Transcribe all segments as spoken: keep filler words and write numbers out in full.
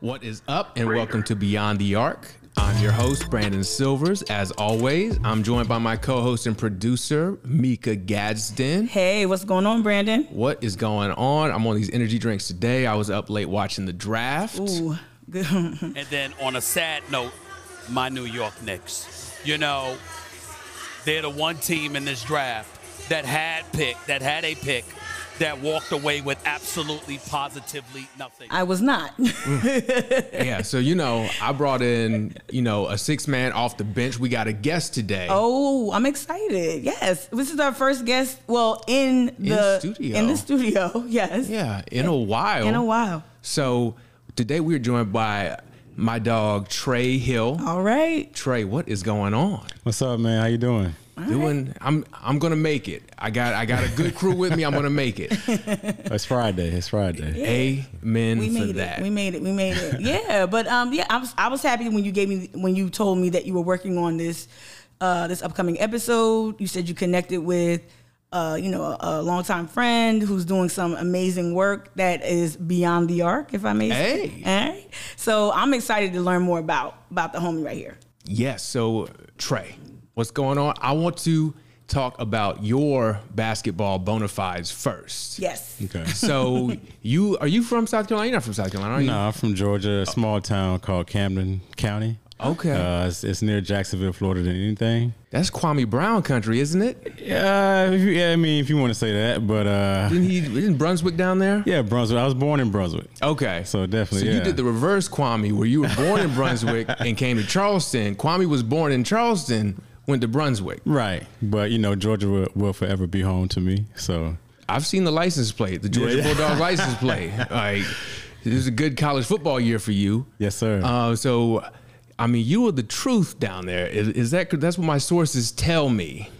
What is up, and welcome to Beyond the Arc. I'm your host, Brandon Silvers. As always, I'm joined by my co-host and producer, Mika Gadsden. Hey, what's going on, Brandon? What is going on? I'm on these energy drinks today. I was up late watching the draft. Ooh, good. And then on a sad note, my New York Knicks. You know, they're the one team in this draft that had pick, that had a pick. that walked away with absolutely positively nothing. I was not. Yeah, so, you know, I brought in, you know, a six-man off the bench. We got a guest today. Oh, I'm excited. Yes. This is our first guest, well, in the... In studio. In the studio, yes. Yeah, in a while. In a while. So, today we're joined by my dog, Treveus Hill. All right. Trey, what is going on? What's up, man? How you doing? All doing right. I'm I'm gonna make it. I got I got a good crew with me. I'm gonna make it. It's Friday. It's Friday. Yeah. Amen. We made for it. That. We made it. We made it. Yeah, but um yeah, I was I was happy when you gave me when you told me that you were working on this uh this upcoming episode. You said you connected with uh you know a, a longtime friend who's doing some amazing work that is beyond the arc, if I may say. Hey. All right. So I'm excited to learn more about about the homie right here. Yes, yeah, so Trey. What's going on? I want to talk about your basketball bona fides first. Yes. Okay. So you are you from South Carolina? You're not from South Carolina, are you? No, I'm from Georgia, a small town called Camden County. Okay. Uh, it's, it's near Jacksonville, Florida than anything. That's Kwame Brown country, isn't it? Yeah, uh, yeah. I mean, if you want to say that, but uh, didn't he? Isn't Brunswick down there? Yeah, Brunswick. I was born in Brunswick. Okay, so definitely. So yeah. You did the reverse, Kwame, where you were born in Brunswick and came to Charleston. Kwame was born in Charleston. Went to Brunswick. Right. But, you know, Georgia will, will forever be home to me. So I've seen the license plate, the Georgia Bulldog license plate. Like, this is a good college football year for you. Yes, sir. Uh, so, I mean, you are the truth down there. Is, is that that's what my sources tell me.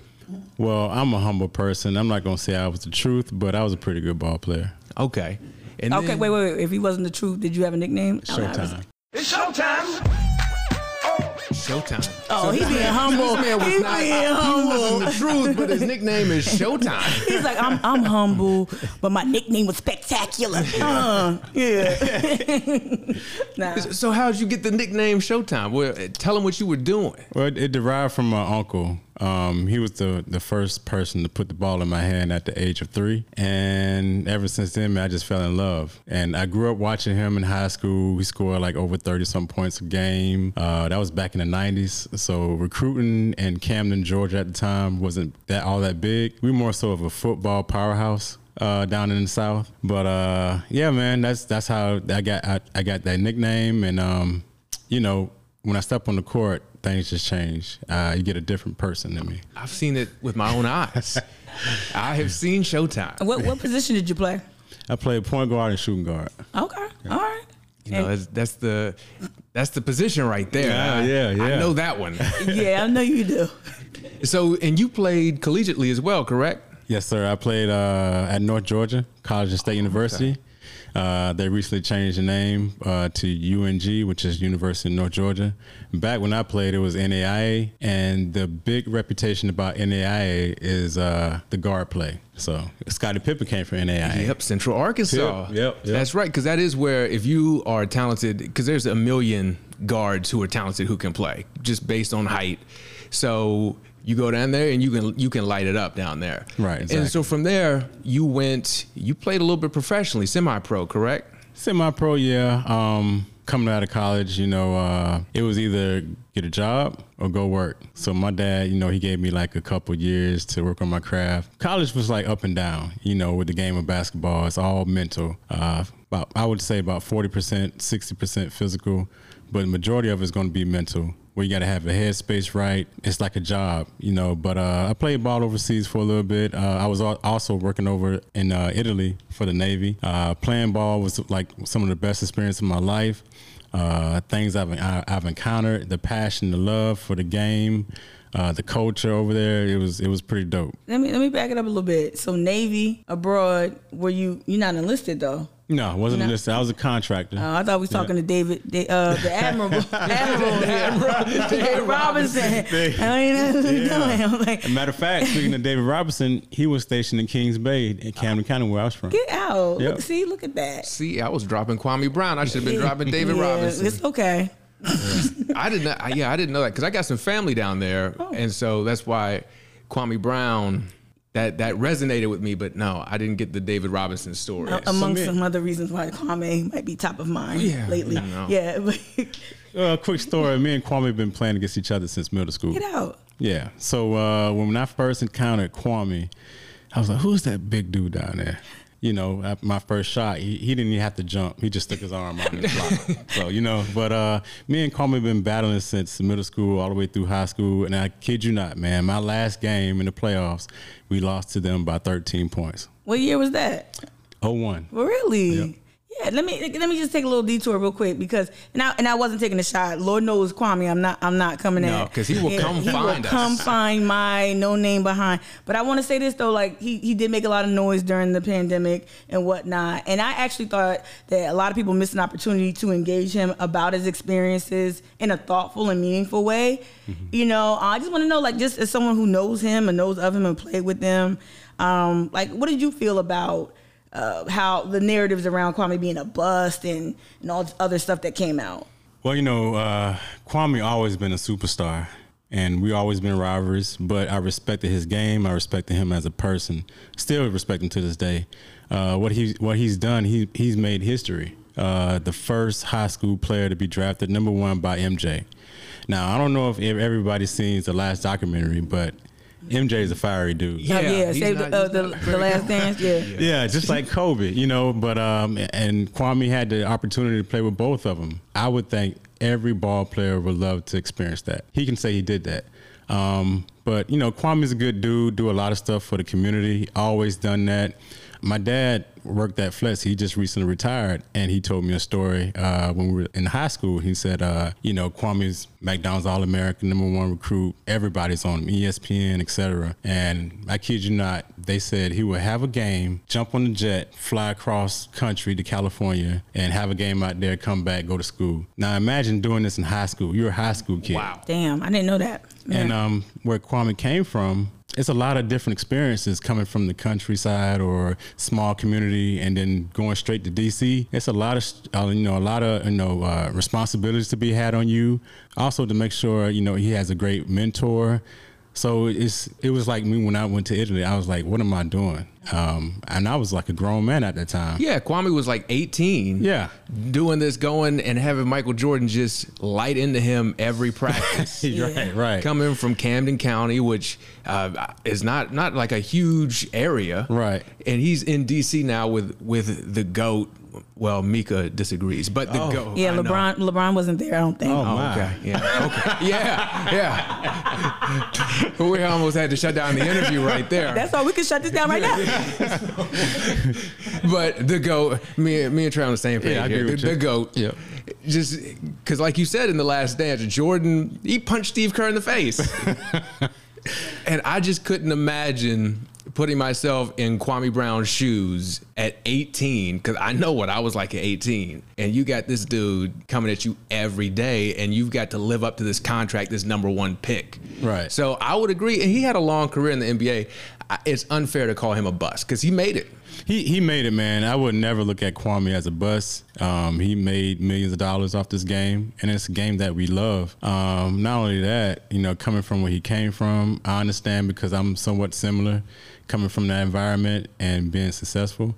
Well, I'm a humble person. I'm not going to say I was the truth, but I was a pretty good ball player. Okay. And okay, then, wait, wait, wait. If he wasn't the truth, did you have a nickname? Showtime. It's showtime. Showtime. Oh, so he's being humble. This man was he's not, being humble. He wasn't the truth, but his nickname is Showtime. He's like, I'm I'm humble, but my nickname was Spectacular. Yeah. Uh, yeah. Nah. So how did you get the nickname Showtime? Well, tell him what you were doing. Well, it, it derived from my uncle. Um, he was the, the first person to put the ball in my hand at the age of three. And ever since then, man, I just fell in love. And I grew up watching him in high school. He scored like over thirty some points a game. Uh, that was back in the nineties. So recruiting in Camden, Georgia at the time wasn't that all that big. We were more so of a football powerhouse. Uh, down in the South. But uh, yeah, man, that's that's how I got I, I got that nickname. And, um, you know, when I step on the court, things just change. Uh, you get a different person than me. I've seen it with my own eyes. I have seen Showtime. What what position did you play? I played point guard and shooting guard. Okay. Yeah. All right. You know, that's, that's the that's the position right there. Yeah, yeah, yeah. I know that one. Yeah, I know you do. So, and you played collegiately as well, correct? Yes, sir. I played uh, at North Georgia, College and State oh, University. Okay. Uh, they recently changed the name uh, to U N G, which is University of North Georgia. Back when I played, it was N A I A, and the big reputation about N A I A is uh, the guard play. So Scottie Pippen came from N A I A. Yep, Central Arkansas. Yep, yep, yep. That's right, because that is where if you are talented, because there's a million guards who are talented who can play just based on height. So you go down there and you can you can light it up down there. Right, exactly. And so from there, you went, you played a little bit professionally, semi-pro, correct? Semi-pro, yeah. Um, coming out of college, you know, uh, it was either get a job or go work. So my dad, you know, he gave me like a couple years to work on my craft. College was like up and down, you know, with the game of basketball. It's all mental. Uh, about I would say about forty percent, sixty percent physical, but the majority of it's going to be mental. Where you got to have a headspace right. It's like a job, you know, but uh, I played ball overseas for a little bit. Uh, I was also working over in uh, Italy for the Navy. Uh, playing ball was like some of the best experience of my life. Uh, things I've, I've encountered, the passion, the love for the game, uh, the culture over there. It was it was pretty dope. Let me, let me back it up a little bit. So Navy, abroad, were you, you're not enlisted though? No, it wasn't no. This. I was a contractor. Uh, I thought we were talking yeah. to David, uh, the Admiral, Admiral, Admiral David Robinson. David. I mean, yeah. I'm like, a matter of fact, speaking of David Robinson, he was stationed in Kings Bay, in Camden County, where I was from. Get out! Yep. Look, see, look at that. See, I was dropping Kwame Brown. I should have been yeah. dropping David yeah, Robinson. It's okay. I did not. I, yeah, I didn't know that because I got some family down there, oh. and so that's why Kwame Brown. That that resonated with me, but no, I didn't get the David Robinson story. Uh, among so, some other reasons why Kwame might be top of mind yeah, lately. No. Yeah. uh, quick story. Me and Kwame have been playing against each other since middle school. Get out. Yeah. So uh, when I first encountered Kwame, I was like, who's that big dude down there? You know, at my first shot, he, he didn't even have to jump. He just took his arm out and blocked. So, you know, but uh, me and Kwame have been battling since middle school all the way through high school. And I kid you not, man, my last game in the playoffs, we lost to them by thirteen points. What year was that? oh one. Well, really? Yep. Yeah, let me let me just take a little detour real quick because and I and I wasn't taking a shot. Lord knows, Kwame, I'm not I'm not coming no, at. No, because he will yeah, come he find will us. Come find my no name behind. But I want to say this though, like he he did make a lot of noise during the pandemic and whatnot. And I actually thought that a lot of people missed an opportunity to engage him about his experiences in a thoughtful and meaningful way. Mm-hmm. You know, I just want to know, like, just as someone who knows him and knows of him and played with him, um, like, what did you feel about? Uh, how the narratives around Kwame being a bust and, and all this other stuff that came out? Well, you know, uh, Kwame always been a superstar, and we always been rivals, but I respected his game. I respected him as a person. Still respect him to this day. Uh, what, he, what he's done, he, he's made history. Uh, the first high school player to be drafted number one by M J. Now, I don't know if everybody's seen the last documentary, but M J's a fiery dude. Yeah, yeah. Saved not, uh, the, the Last Dance. Yeah, yeah, just like Kobe, you know. But um, and Kwame had the opportunity to play with both of them. I would think every ball player would love to experience that. He can say he did that. Um, but you know, Kwame's a good dude. Do a lot of stuff for the community. Always done that. My dad worked at Flex. He just recently retired, and he told me a story uh, when we were in high school. He said, uh, you know, Kwame's McDonald's All-American, number one recruit. Everybody's on him, E S P N, et cetera. And I kid you not, they said he would have a game, jump on the jet, fly across country to California, and have a game out there, come back, go to school. Now, imagine doing this in high school. You're a high school kid. Wow. Damn, I didn't know that. Man. And um, where Kwame came from, it's a lot of different experiences coming from the countryside or small community and then going straight to D C. It's a lot of, uh, you know, a lot of, you know, uh, responsibilities to be had on you. Also to make sure, you know, he has a great mentor. So it's, it was like me when I went to Italy, I was like, what am I doing? Um, and I was like a grown man at that time. Yeah. Kwame was like eighteen. Yeah. Doing this, going and having Michael Jordan just light into him every practice. Yeah. Right, right. Coming from Camden County, which uh, is not, not like a huge area. Right. And he's in D C now with, with the GOAT. Well, Mika disagrees, but the oh, GOAT. Yeah, LeBron LeBron wasn't there, I don't think. Oh, oh my. Okay. Yeah, okay. Yeah, yeah. We almost had to shut down the interview right there. That's all. We can shut this down right now. But the GOAT, me, me and Trey on the same page. Yeah, I agree with the, you. The GOAT. Yeah. Just because, like you said in The Last Dance, Jordan, he punched Steve Kerr in the face. And I just couldn't imagine putting myself in Kwame Brown's shoes at eighteen, because I know what I was like at eighteen. And you got this dude coming at you every day, and you've got to live up to this contract, this number one pick. Right. So I would agree. And he had a long career in the N B A. It's unfair to call him a bust because he made it. He he made it, man. I would never look at Kwame as a bust. Um, he made millions of dollars off this game, and it's a game that we love. Um, not only that, you know, coming from where he came from, I understand because I'm somewhat similar, coming from that environment and being successful,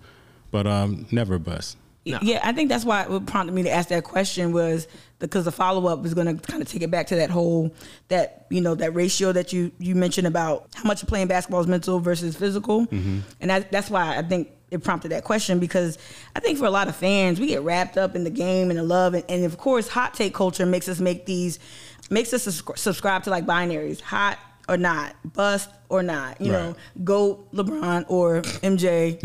but um, never a bust. No. Yeah, I think that's why what prompted me to ask that question was because the follow-up is going to kind of take it back to that whole, that, you know, that ratio that you, you mentioned about how much playing basketball is mental versus physical. Mm-hmm. And I, that's why I think it prompted that question, because I think for a lot of fans, we get wrapped up in the game and the love. And, and of course, hot take culture makes us make these, makes us subscribe to like binaries, hot or not, bust or not, you right. know, GOAT, LeBron, or M J.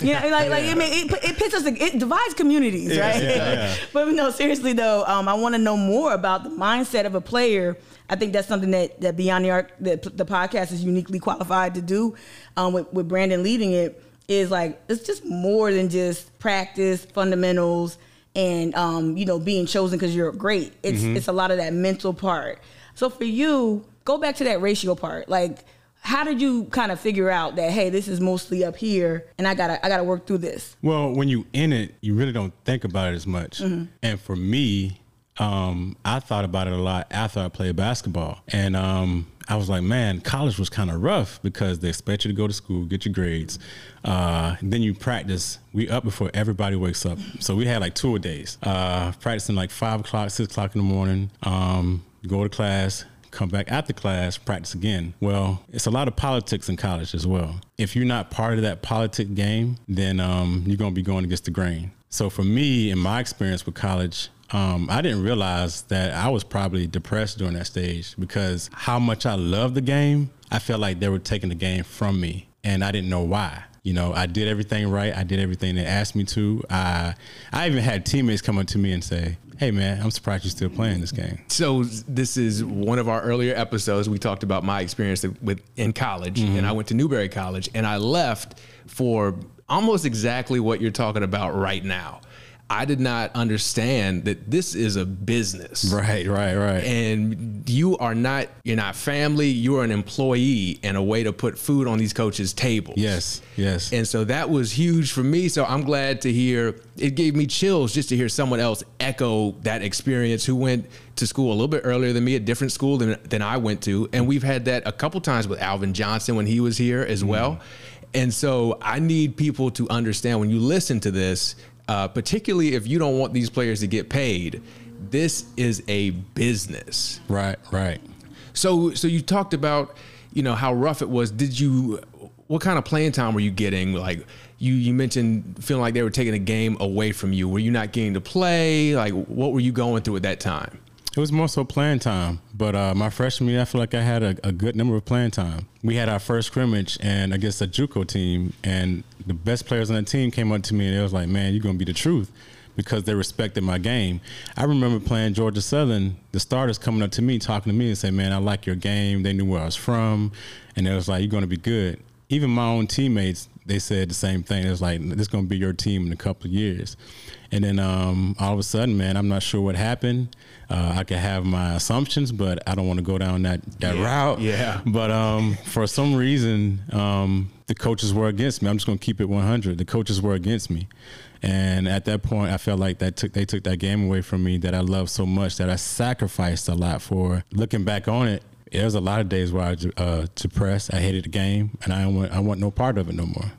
You know, like, like yeah. I mean, it, it pits us, it divides communities, yeah, right? Yeah, yeah. But no, seriously though, um, I want to know more about the mindset of a player I think that's something that, that Beyond the Arc, the, the podcast, is uniquely qualified to do. Um, with, with Brandon leading it, is like, it's just more than just practice, fundamentals, and, um, you know, being chosen because you're great. It's mm-hmm. it's a lot of that mental part. So for you, go back to that ratio part. Like, how did you kind of figure out that, hey, this is mostly up here and I gotta I gotta work through this? Well, when you in it, you really don't think about it as much. Mm-hmm. And for me, um, I thought about it a lot after I played basketball. And um, I was like, man, college was kind of rough because they expect you to go to school, get your grades. Uh, then you practice. We up before everybody wakes up. So we had like tour days, uh, practicing like five o'clock, six o'clock in the morning, um, go to class, come back after class, practice again. Well, it's a lot of politics in college as well. If you're not part of that politic game, then um, you're going to be going against the grain. So for me, in my experience with college, Um, I didn't realize that I was probably depressed during that stage because how much I loved the game, I felt like they were taking the game from me and I didn't know why. You know, I did everything right. I did everything they asked me to. I, I even had teammates come up to me and say, hey, man, I'm surprised you're still playing this game. So this is one of our earlier episodes. We talked about my experience with in college, mm-hmm. and I went to Newberry College, and I left for almost exactly what you're talking about right now. I did not understand that this is a business. Right, right, right. And you are not, you're not family, you are an employee and a way to put food on these coaches' tables. Yes, yes. And so that was huge for me. So I'm glad to hear, it gave me chills just to hear someone else echo that experience who went to school a little bit earlier than me, a different school than, than I went to. And we've had that a couple times with Alvin Johnson when he was here as mm. well. And so I need people to understand when you listen to this, Uh, particularly if you don't want these players to get paid, this is a business. Right, right. So, so you talked about, you know, how rough it was. Did you, what kind of playing time were you getting? Like you, you mentioned feeling like they were taking a game away from you. Were you not getting to play? Like, what were you going through at that time? It was more so playing time, but uh, my freshman year, I feel like I had a, a good number of playing time. We had our first scrimmage and against a JUCO team, and the best players on the team came up to me and they was like, man, you're going to be the truth, because they respected my game. I remember playing Georgia Southern, the starters coming up to me, talking to me and saying, man, I like your game. They knew where I was from, and they was like, you're going to be good. Even my own teammates, they said the same thing. It was like, this is going to be your team in a couple of years. And then um, all of a sudden, man, I'm not sure what happened. Uh, I could have my assumptions, but I don't want to go down that, that yeah, route. Yeah. But um, for some reason, um, the coaches were against me. I'm just going to keep it one hundred. The coaches were against me. And at that point, I felt like that took, they took that game away from me that I loved so much, that I sacrificed a lot for. Looking back on it, there was a lot of days where I was uh, depressed. I hated the game, and I want, I want no part of it no more.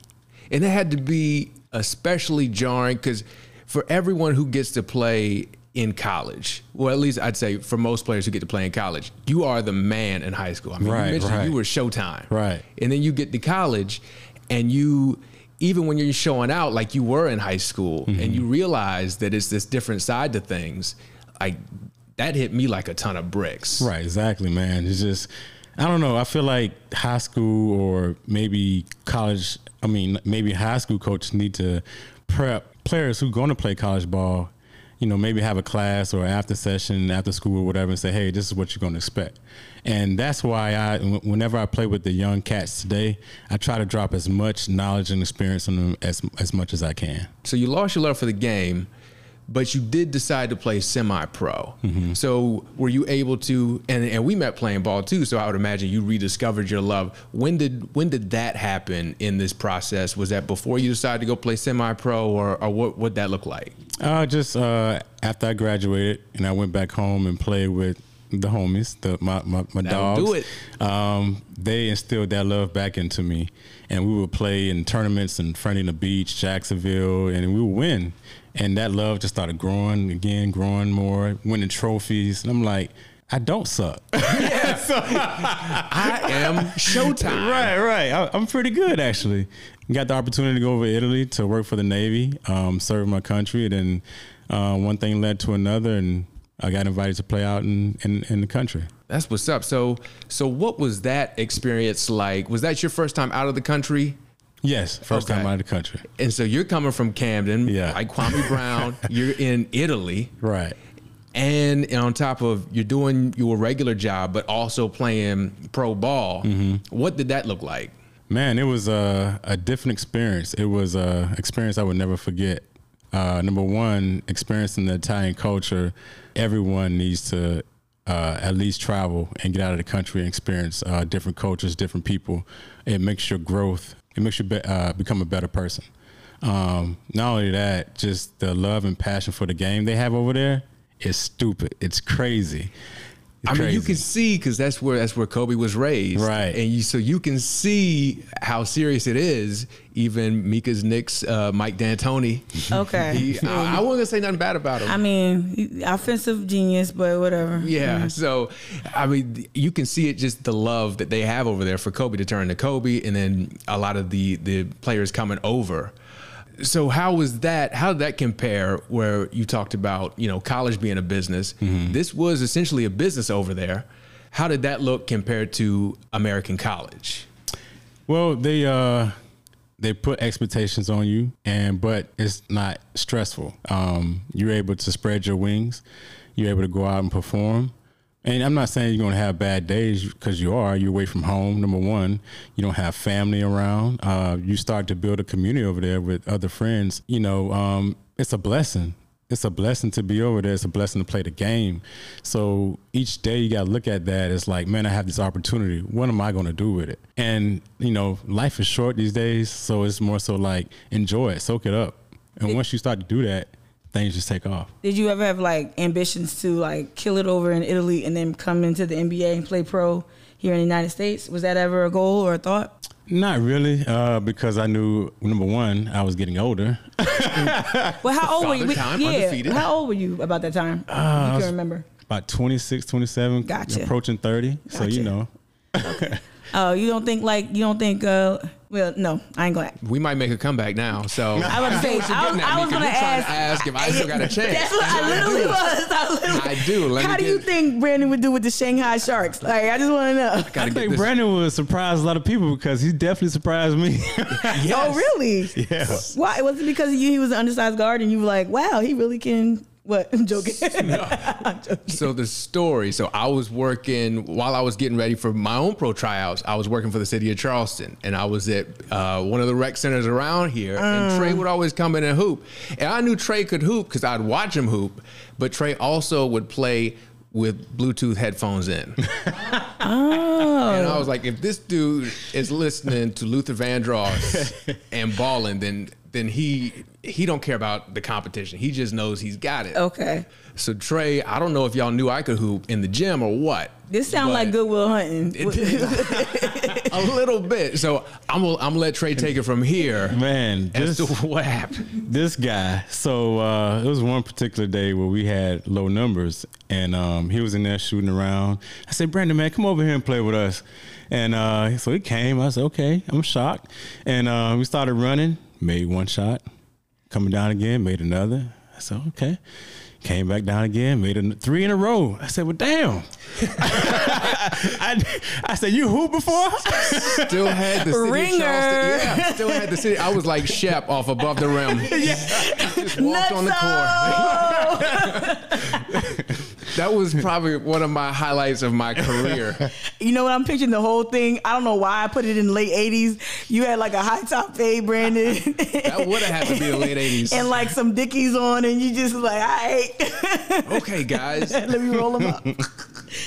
And it had to be especially jarring because for everyone who gets to play in college, well, at least I'd say for most players who get to play in college, you are the man in high school. I mean, right, you mentioned right. you were Showtime. Right. And then you get to college, and you, even when you're showing out like you were in high school, mm-hmm. and you realize that it's this different side to things, like that hit me like a ton of bricks. Right, exactly, man. It's just, I don't know. I feel like high school or maybe college, I mean, maybe high school coaches need to prep players who are going to play college ball, you know, maybe have a class or after session, after school or whatever, and say, hey, this is what you're going to expect. And that's why I, whenever I play with the young cats today, I try to drop as much knowledge and experience on them as, as much as I can. So you lost your love for the game, but you did decide to play semi-pro. Mm-hmm. So were you able to, and, and we met playing ball too, so I would imagine you rediscovered your love. When did when did that happen in this process? Was that before you decided to go play semi-pro, or, or what would that look like? Uh, just uh, after I graduated, and I went back home and played with the homies, the, my, my, my dogs. Do it. Um, they instilled that love back into me, and we would play in tournaments in Friendly the Beach, Jacksonville, and we would win. And that love just started growing again, growing more, winning trophies. And I'm like, I don't suck. Yeah. So, I am Showtime. Right, right. I, I'm pretty good, actually. Got the opportunity to go over to Italy to work for the Navy, um, serve my country. And then uh, one thing led to another, and I got invited to play out in, in, in the country. That's what's up. So, so what was that experience like? Was that your first time out of the country? Yes, first okay. time out of the country. And so you're coming from Camden, yeah. like Kwame Brown. You're in Italy. Right. and on top of you're doing your regular job, but also playing pro ball. Mm-hmm. What did that look like? Man, it was a, a different experience. It was a experience I would never forget. Uh, number one, experiencing the Italian culture. Everyone needs to uh, at least travel and get out of the country and experience uh, different cultures, different people. It makes your growth. It makes you be, uh, become a better person. Um, not only that, just the love and passion for the game they have over there is stupid. It's crazy. It's I mean, crazy. You can see, because that's where that's where Kobe was raised, right? And you, so you can see how serious it is. Even Mika's Knicks, uh, Mike D'Antoni. Okay, he, I, I wasn't gonna say nothing bad about him. I mean, offensive genius, but whatever. Yeah. Mm. So, I mean, you can see it, just the love that they have over there for Kobe to turn to Kobe, and then a lot of the the players coming over. So how was that? How did that compare where you talked about, you know, college being a business? Mm-hmm. This was essentially a business over there. How did that look compared to American college? Well, they uh, they put expectations on you, and but it's not stressful. Um, you're able to spread your wings. You're able to go out and perform. And I'm not saying you're going to have bad days, because you are. You're away from home, number one. You don't have family around. Uh, you start to build a community over there with other friends. You know, um, it's a blessing. It's a blessing to be over there. It's a blessing to play the game. So each day you got to look at that. It's like, man, I have this opportunity. What am I going to do with it? And, you know, life is short these days. So it's more so like, enjoy it, soak it up. And once you start to do that, things just take off. Did you ever have like ambitions to like kill it over in Italy and then come into the N B A and play pro here in the United States? Was that ever a goal or a thought? Not really, uh, because I knew, number one, I was getting older. Well, how old were you? Time, yeah, how old were you about that time? Uh, you can remember. About twenty-six, twenty-seven, gotcha. Approaching thirty. Gotcha. So, you know. Okay. Oh, you don't think like, you don't think, uh, well, no, I ain't going to. We might make a comeback now, so. I was going to I was going to ask, ask if I still got a chance. That's what I literally was. I, literally, I do. Let how do you it. think Brandon would do with the Shanghai Sharks? Like, I just want to know. I, I think this. Brandon would surprise a lot of people, because he definitely surprised me. Yes. Oh, really? Yeah. Why? Was it because of you? He was an undersized guard and you were like, wow, he really can. What? I'm joking. No. I'm joking. So the story, so I was working, while I was getting ready for my own pro tryouts, I was working for the city of Charleston, and I was at uh, one of the rec centers around here, um. and Trey would always come in and hoop. And I knew Trey could hoop because I'd watch him hoop, but Trey also would play with Bluetooth headphones in. Oh. And I was like, if this dude is listening to Luther Vandross and balling, then then he he don't care about the competition. He just knows he's got it. Okay. So Trey, I don't know if y'all knew I could hoop in the gym or what. This sounds like Goodwill Hunting. It, a little bit. So I'm gonna I'm let Trey take it from here. Man, as this, to what happened? This guy. So uh, it was one particular day where we had low numbers, and um, he was in there shooting around. I said, Brandon, man, come over here and play with us. And uh, so he came. I said, okay. I'm shocked. And uh, we started running. Made one shot, coming down again, made another. I said, okay. Came back down again, made a, three in a row. I said, well, damn. I, I said, you hooped before? Still had the city Ringer. Of Charleston. Yeah, still had the city. I was like Shep off Above the Rim. Yeah. Just walked Nutso! On the court. That was probably one of my highlights of my career. You know what? I'm picturing the whole thing. I don't know why I put it in the late eighties. You had like a high top fade, Brandon. That would have had to be the late eighties. And like some Dickies on, and you just like, all right. Okay, guys. Let me roll them up.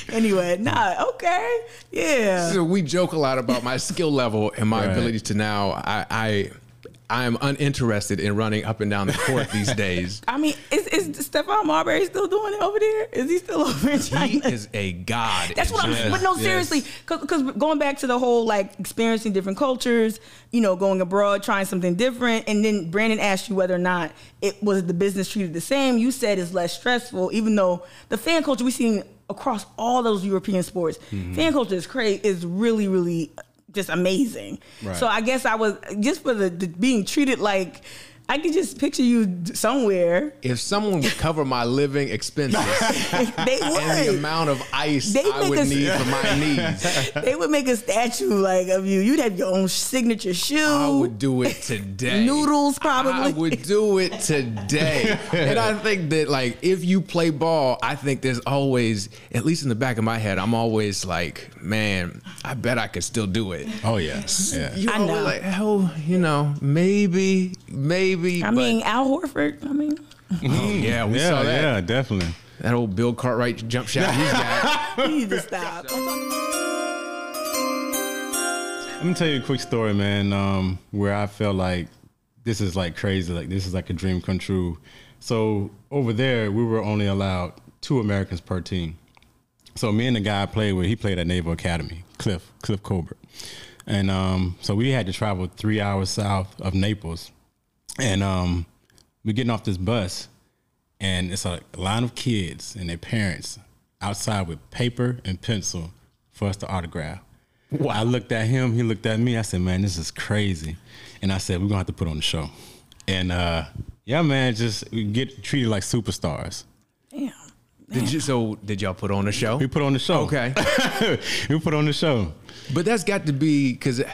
Anyway, nah, okay. Yeah. So we joke a lot about my skill level and my right. ability to now, I... I I am uninterested in running up and down the court these days. I mean, is, is Stephon Marbury still doing it over there? Is he still over in China? He is a god. That's what yes, I'm, but no, yes. seriously, because going back to the whole, like, experiencing different cultures, you know, going abroad, trying something different, and then Brandon asked you whether or not it was the business treated the same. You said it's less stressful, even though the fan culture we've seen across all those European sports, mm-hmm. fan culture is crazy, is really, really just amazing. Right. So I guess I was just for the, the being treated like I could just picture you somewhere. If someone would cover my living expenses they would. And the amount of ice They'd I would a, need for my knees. They would make a statue like of you. You'd have your own signature shoe. I would do it today. Noodles probably. I would do it today. And I think that like if you play ball, I think there's always, at least in the back of my head, I'm always like, man, I bet I could still do it. Oh yeah. yeah. You know, I know. Like, oh, you know, maybe, maybe. I mean, Al Horford. I mean, oh, yeah, we yeah, saw that. Yeah, definitely. That old Bill Cartwright jump shot. He's got. We need to stop. Let me tell you a quick story, man. Um, where I felt like this is like crazy. Like this is like a dream come true. So over there, we were only allowed two Americans per team. So me and the guy I played with, he played at Naval Academy, Cliff Cliff Colbert, and um, so we had to travel three hours south of Naples. And um, we're getting off this bus, and it's a line of kids and their parents outside with paper and pencil for us to autograph. Wow. I looked at him. He looked at me. I said, man, this is crazy. And I said, we're going to have to put on the show. And, uh, yeah, man, just we get treated like superstars. Damn. Did you, so did y'all put on the show? We put on the show. Okay. We put on the show. But that's got to be because –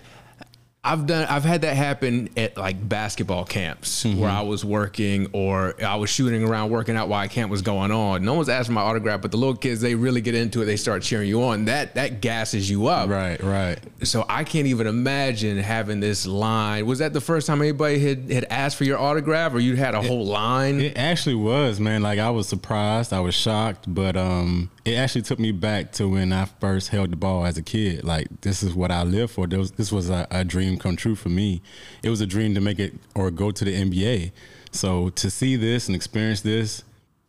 I've done, I've had that happen at like basketball camps mm-hmm. where I was working or I was shooting around working out while camp was going on. No one's asking my autograph, but the little kids, they really get into it. They start cheering you on. That, that gasses you up. Right, right. So I can't even imagine having this line. Was that the first time anybody had, had asked for your autograph or you had a it, whole line? It actually was, man. Like I was surprised. I was shocked, but, um, it actually took me back to when I first held the ball as a kid. Like this is what I lived for. There was, this was a, a dream come true for me. It was a dream to make it or go to the N B A. So to see this and experience this,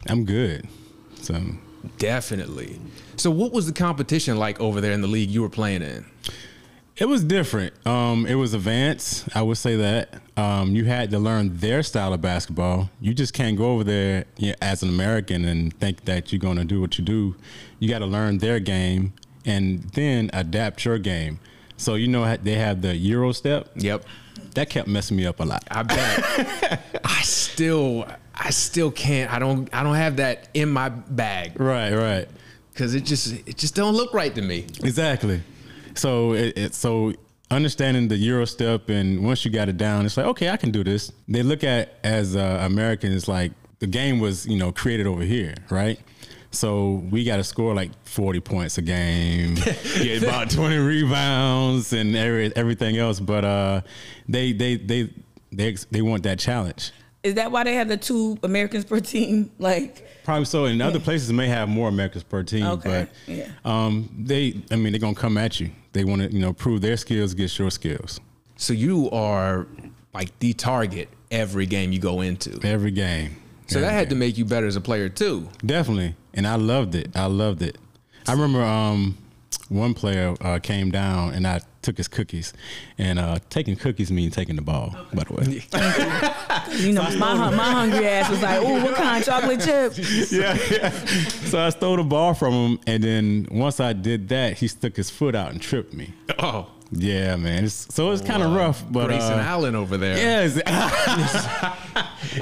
I'm good. So definitely. So what was the competition like over there in the league you were playing in? It was different. Um, it was advanced. I would say that um, you had to learn their style of basketball. You just can't go over there you know, as an American and think that you're going to do what you do. You got to learn their game and then adapt your game. So, you know, they have the Euro step. Yep. That kept messing me up a lot. I bet. I still, I still can't. I don't, I don't have that in my bag. Right, right. Because it just, it just don't look right to me. Exactly. So, it, it, so understanding the Euro step and once you got it down, it's like, okay, I can do this. They look at as uh, Americans, like the game was, you know, created over here, right? So we got to score like forty points a game, get about twenty rebounds and every, everything else. But uh, they, they they they they want that challenge. Is that why they have the two Americans per team? Like probably so. In other yeah. places, they may have more Americans per team. Okay. But yeah. um, they, I mean, they're gonna come at you. They want to, you know, prove their skills, get your skills. So you are like the target every game you go into. Every game. So that had to make you better as a player too. Definitely. And I loved it. I loved it. I remember um, one player uh, came down and I took his cookies. And uh, taking cookies means taking the ball, okay. by the way. You know, so my, hung, my hungry ass was like, ooh, what kind of chocolate chip? Yeah, yeah. So I stole the ball from him. And then once I did that, he stuck his foot out and tripped me. Oh. Yeah, man. It's, so it's kind of wow. rough, but Grayson uh, Allen over there. Yeah,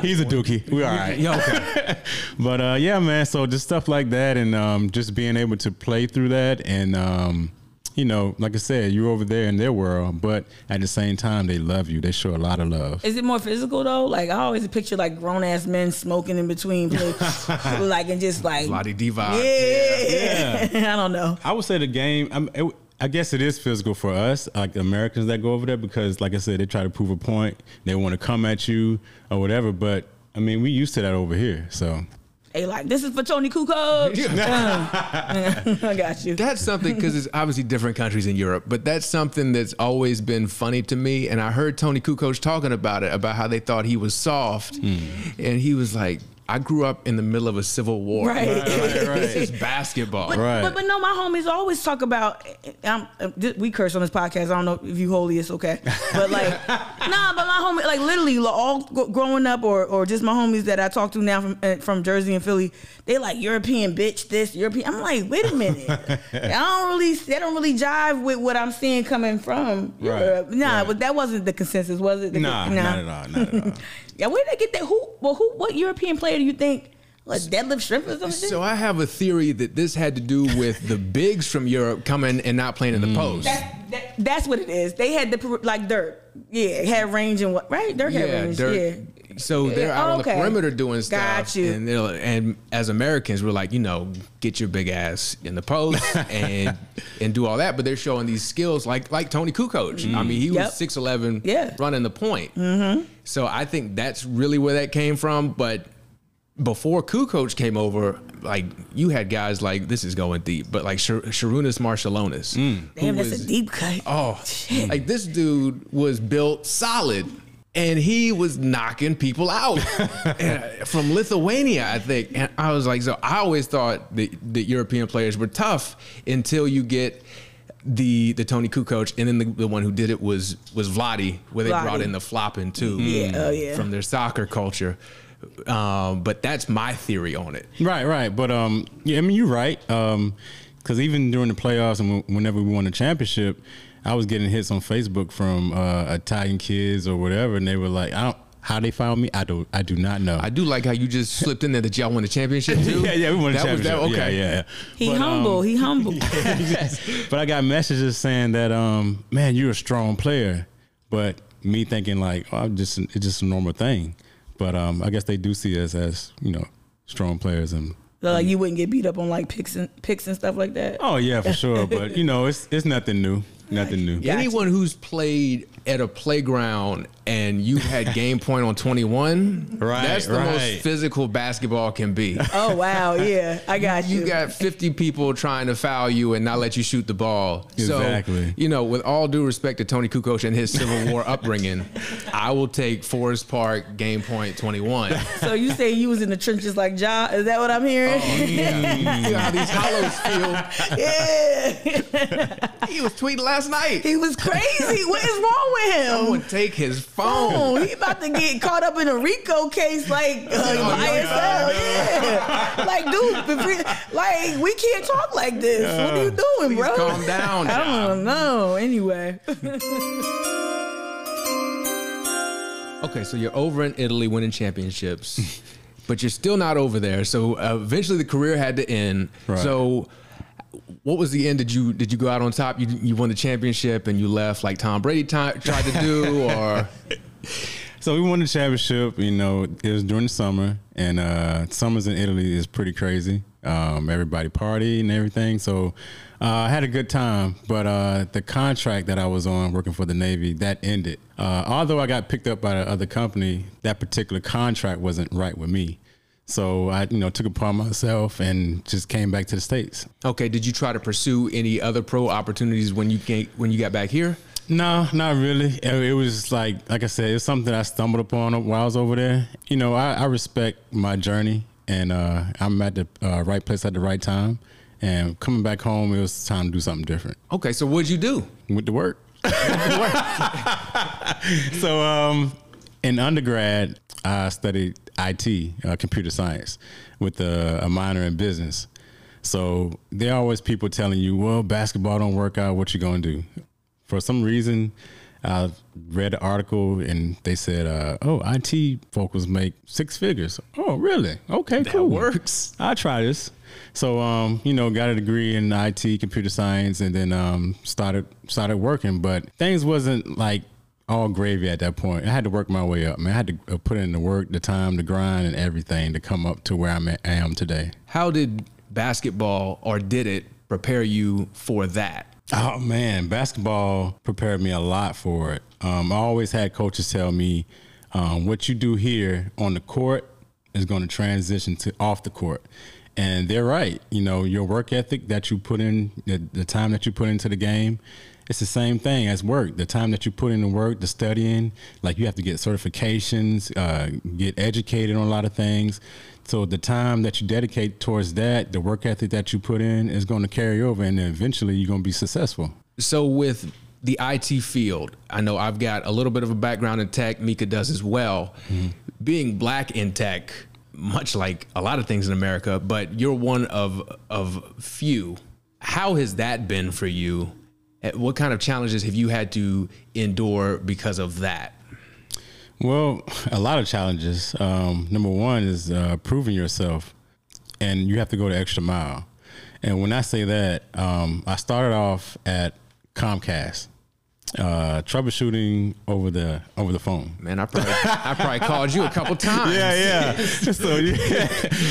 he's a dookie. We all right. Yeah, okay. But uh, yeah, man. So just stuff like that, and um, just being able to play through that, and um, you know, like I said, you're over there in their world, but at the same time, they love you. They show a lot of love. Is it more physical though? Like I always picture like grown ass men smoking in between plays, like and just like Vladi divide. Yeah, yeah. yeah. I don't know. I would say the game. I'm, it, I guess it is physical for us, like Americans that go over there, because like I said, they try to prove a point. They want to come at you or whatever. But I mean, we used to that over here. So they like, this is for Tony Kukoc. I got you. That's something because it's obviously different countries in Europe, but that's something that's always been funny to me. And I heard Tony Kukoc talking about it, about how they thought he was soft. Mm. And he was like, I grew up in the middle of a civil war. Right, right, right, right. It's basketball. But, right. But, but no, my homies always talk about, I'm, we curse on this podcast. I don't know if you holy, it's okay. But like, nah, but my homies, like literally all growing up or or just my homies that I talk to now from, from Jersey and Philly, they like European bitch, this European. I'm like, wait a minute. I don't really, they don't really jive with what I'm seeing coming from Europe. Right, nah, right. But that wasn't the consensus, was it? The nah, con- nah, not at all, not at all. Yeah, where did they get that? Who? Well, who? What European player do you think? Like deadlift shrimp or something? So I have a theory that this had to do with the bigs from Europe coming and not playing in the post. That, that, that's what it is. They had the like Dirk. Yeah, had range and what? Right, Dirk yeah, had range. Dirk. Yeah. So they're out oh, on the okay. perimeter doing stuff. Got you. And, and as Americans, we're like, you know, get your big ass in the post and and do all that. But they're showing these skills like like Tony Kukoc. Mm-hmm. I mean, he yep. was six eleven yeah. running the point. Mm-hmm. So I think that's really where that came from. But before Kukoc came over, like you had guys like, this is going deep, but like Shar- Sharunas Marshallonis. Mm. Damn, that's was, a deep cut. Oh, shit. Like this dude was built solid. And he was knocking people out from Lithuania, I think. And I was like, so I always thought that the European players were tough until you get the the Tony Kukoc. And then the, the one who did it was was Vladi, where they Vladi. brought in the flopping, too, yeah, oh, yeah. from their soccer culture. Um, but that's my theory on it. Right, right. But, um, yeah, I mean, you're right. Um, because even during the playoffs and whenever we won the championship, I was getting hits on Facebook from uh, Italian kids or whatever, and they were like, "I don't how they found me. I don't. I do not know." I do like how you just slipped in there that y'all won the championship too. yeah, yeah, we won the that championship. Was that, okay, yeah, yeah. yeah. He but, humble. Um, he humble. Yeah, but I got messages saying that, um, "Man, you're a strong player," but me thinking like, "Oh, I'm just it's just a normal thing." But um, I guess they do see us as you know strong players and. So like you wouldn't get beat up on like picks and picks and stuff like that. Oh yeah, for sure. But you know, it's it's nothing new, nothing new. Gotcha. Anyone who's played at a playground and you had game point on twenty-one, right? That's the right. most physical basketball can be. Oh wow, yeah, I got you. You got fifty people trying to foul you and not let you shoot the ball. Exactly. So, you know, with all due respect to Tony Kukoc and his Civil War upbringing, I will take Forest Park game point twenty-one. So you say you was in the trenches like Ja? Is that what I'm hearing? Oh, yeah. See how these hollows feel. Yeah. He was tweeting last night. He was crazy. What is wrong with him? Someone take his phone. Oh, he about to get caught up in a RICO case like uh, oh, I S L. Yeah. yeah. Like, dude, like we can't talk like this. Uh, what are you doing, bro? Calm down. I don't know. Anyway. Okay, so you're over in Italy winning championships. But you're still not over there. So uh, eventually the career had to end. Right. So what was the end? Did you did you go out on top? You you won the championship and you left like Tom Brady t- tried to do? or So we won the championship. You know, it was during the summer. And uh, summers in Italy is pretty crazy. Um, everybody party and everything. So uh, I had a good time. But uh, the contract that I was on working for the Navy, that ended. Uh, although I got picked up by another company, that particular contract wasn't right with me. So I, you know, took it upon myself and just came back to the States. Okay. Did you try to pursue any other pro opportunities when you came, when you got back here? No, not really. It was like, like I said, it's something I stumbled upon while I was over there. You know, I, I respect my journey and uh, I'm at the uh, right place at the right time. And coming back home, it was time to do something different. Okay. So what'd you do? Went to work. So um, in undergrad, I studied I T, uh, computer science, with a, a minor in business. So there are always people telling you, well, basketball don't work out, what you gonna do? For some reason, I read an article and they said, uh, oh, I T folks make six figures. Oh, really? Okay, that cool. That works. I'll try this. So, um, you know, got a degree in I T, computer science, and then um, started started working. But things wasn't like all gravy at that point. I had to work my way up, man. I had to put in the work, the time, the grind, and everything to come up to where I'm at, I am today. How did basketball, or did it, prepare you for that? Oh, man, basketball prepared me a lot for it. Um, I always had coaches tell me, um, what you do here on the court is going to transition to off the court. And they're right. You know, your work ethic that you put in, the, the time that you put into the game it's the same thing as work. The time that you put into work, the studying, like you have to get certifications, uh, get educated on a lot of things. So the time that you dedicate towards that, the work ethic that you put in is going to carry over, and then eventually you're going to be successful. So with the I T field, I know I've got a little bit of a background in tech. Mika does as well. Mm-hmm. Being black in tech, much like a lot of things in America, but you're one of of few. How has that been for you? What kind of challenges have you had to endure because of that? Well, a lot of challenges. Um, number one is uh, proving yourself, and you have to go the extra mile. And when I say that, um, I started off at Comcast, uh, troubleshooting over the over the phone. Man, I probably I probably called you a couple times. Yeah, yeah. So yeah,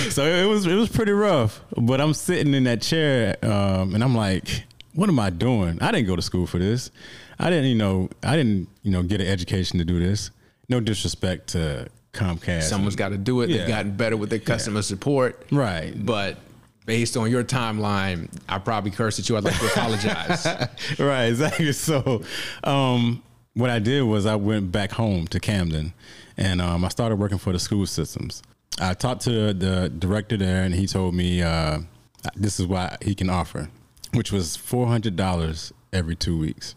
so it was it was pretty rough. But I'm sitting in that chair, um, and I'm like, what am I doing? I didn't go to school for this. I didn't, you know, I didn't, you know, get an education to do this. No disrespect to Comcast. Someone's got to do it. Yeah. They've gotten better with their customer yeah. support. Right. But based on your timeline, I probably cursed at you. I'd like to apologize. Right, exactly. So um, what I did was I went back home to Camden, and um, I started working for the school systems. I talked to the director there, and he told me uh, this is what he can offer, which was four hundred dollars every two weeks.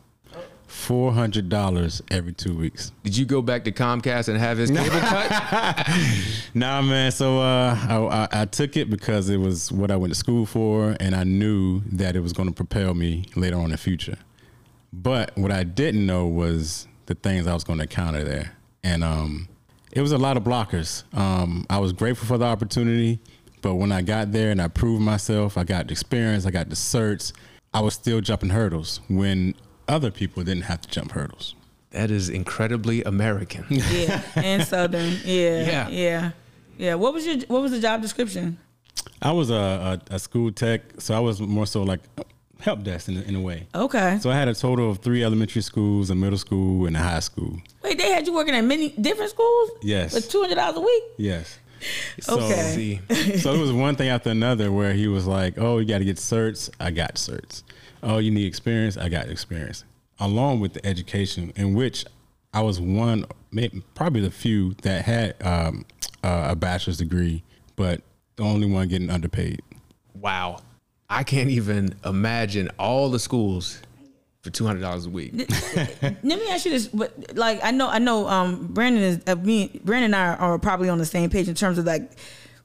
four hundred dollars every two weeks. Did you go back to Comcast and have his cable cut? Nah, man. So uh, I, I, I took it because it was what I went to school for, and I knew that it was going to propel me later on in the future. But what I didn't know was the things I was going to encounter there. And um, it was a lot of blockers. Um, I was grateful for the opportunity, but when I got there and I proved myself, I got the experience, I got the certs, I was still jumping hurdles when other people didn't have to jump hurdles. That is incredibly American. Yeah, and Southern. Yeah, yeah, yeah, yeah. What was your What was the job description? I was a, a, a school tech, so I was more so like help desk in, in a way. Okay. So I had a total of three elementary schools, a middle school, and a high school. Wait, they had you working at many different schools? Yes. For two hundred dollars a week? Yes. Okay. So, so it was one thing after another where he was like, "Oh, you got to get certs." I got certs. Oh, you need experience? I got experience. Along with the education, in which I was one, probably the few that had um, uh, a bachelor's degree, but the only one getting underpaid. Wow. I can't even imagine all the schools for two hundred dollars a week. Let me ask you this. But like, I know, I know um, Brandon is, uh, me, Brandon and I are probably on the same page in terms of like,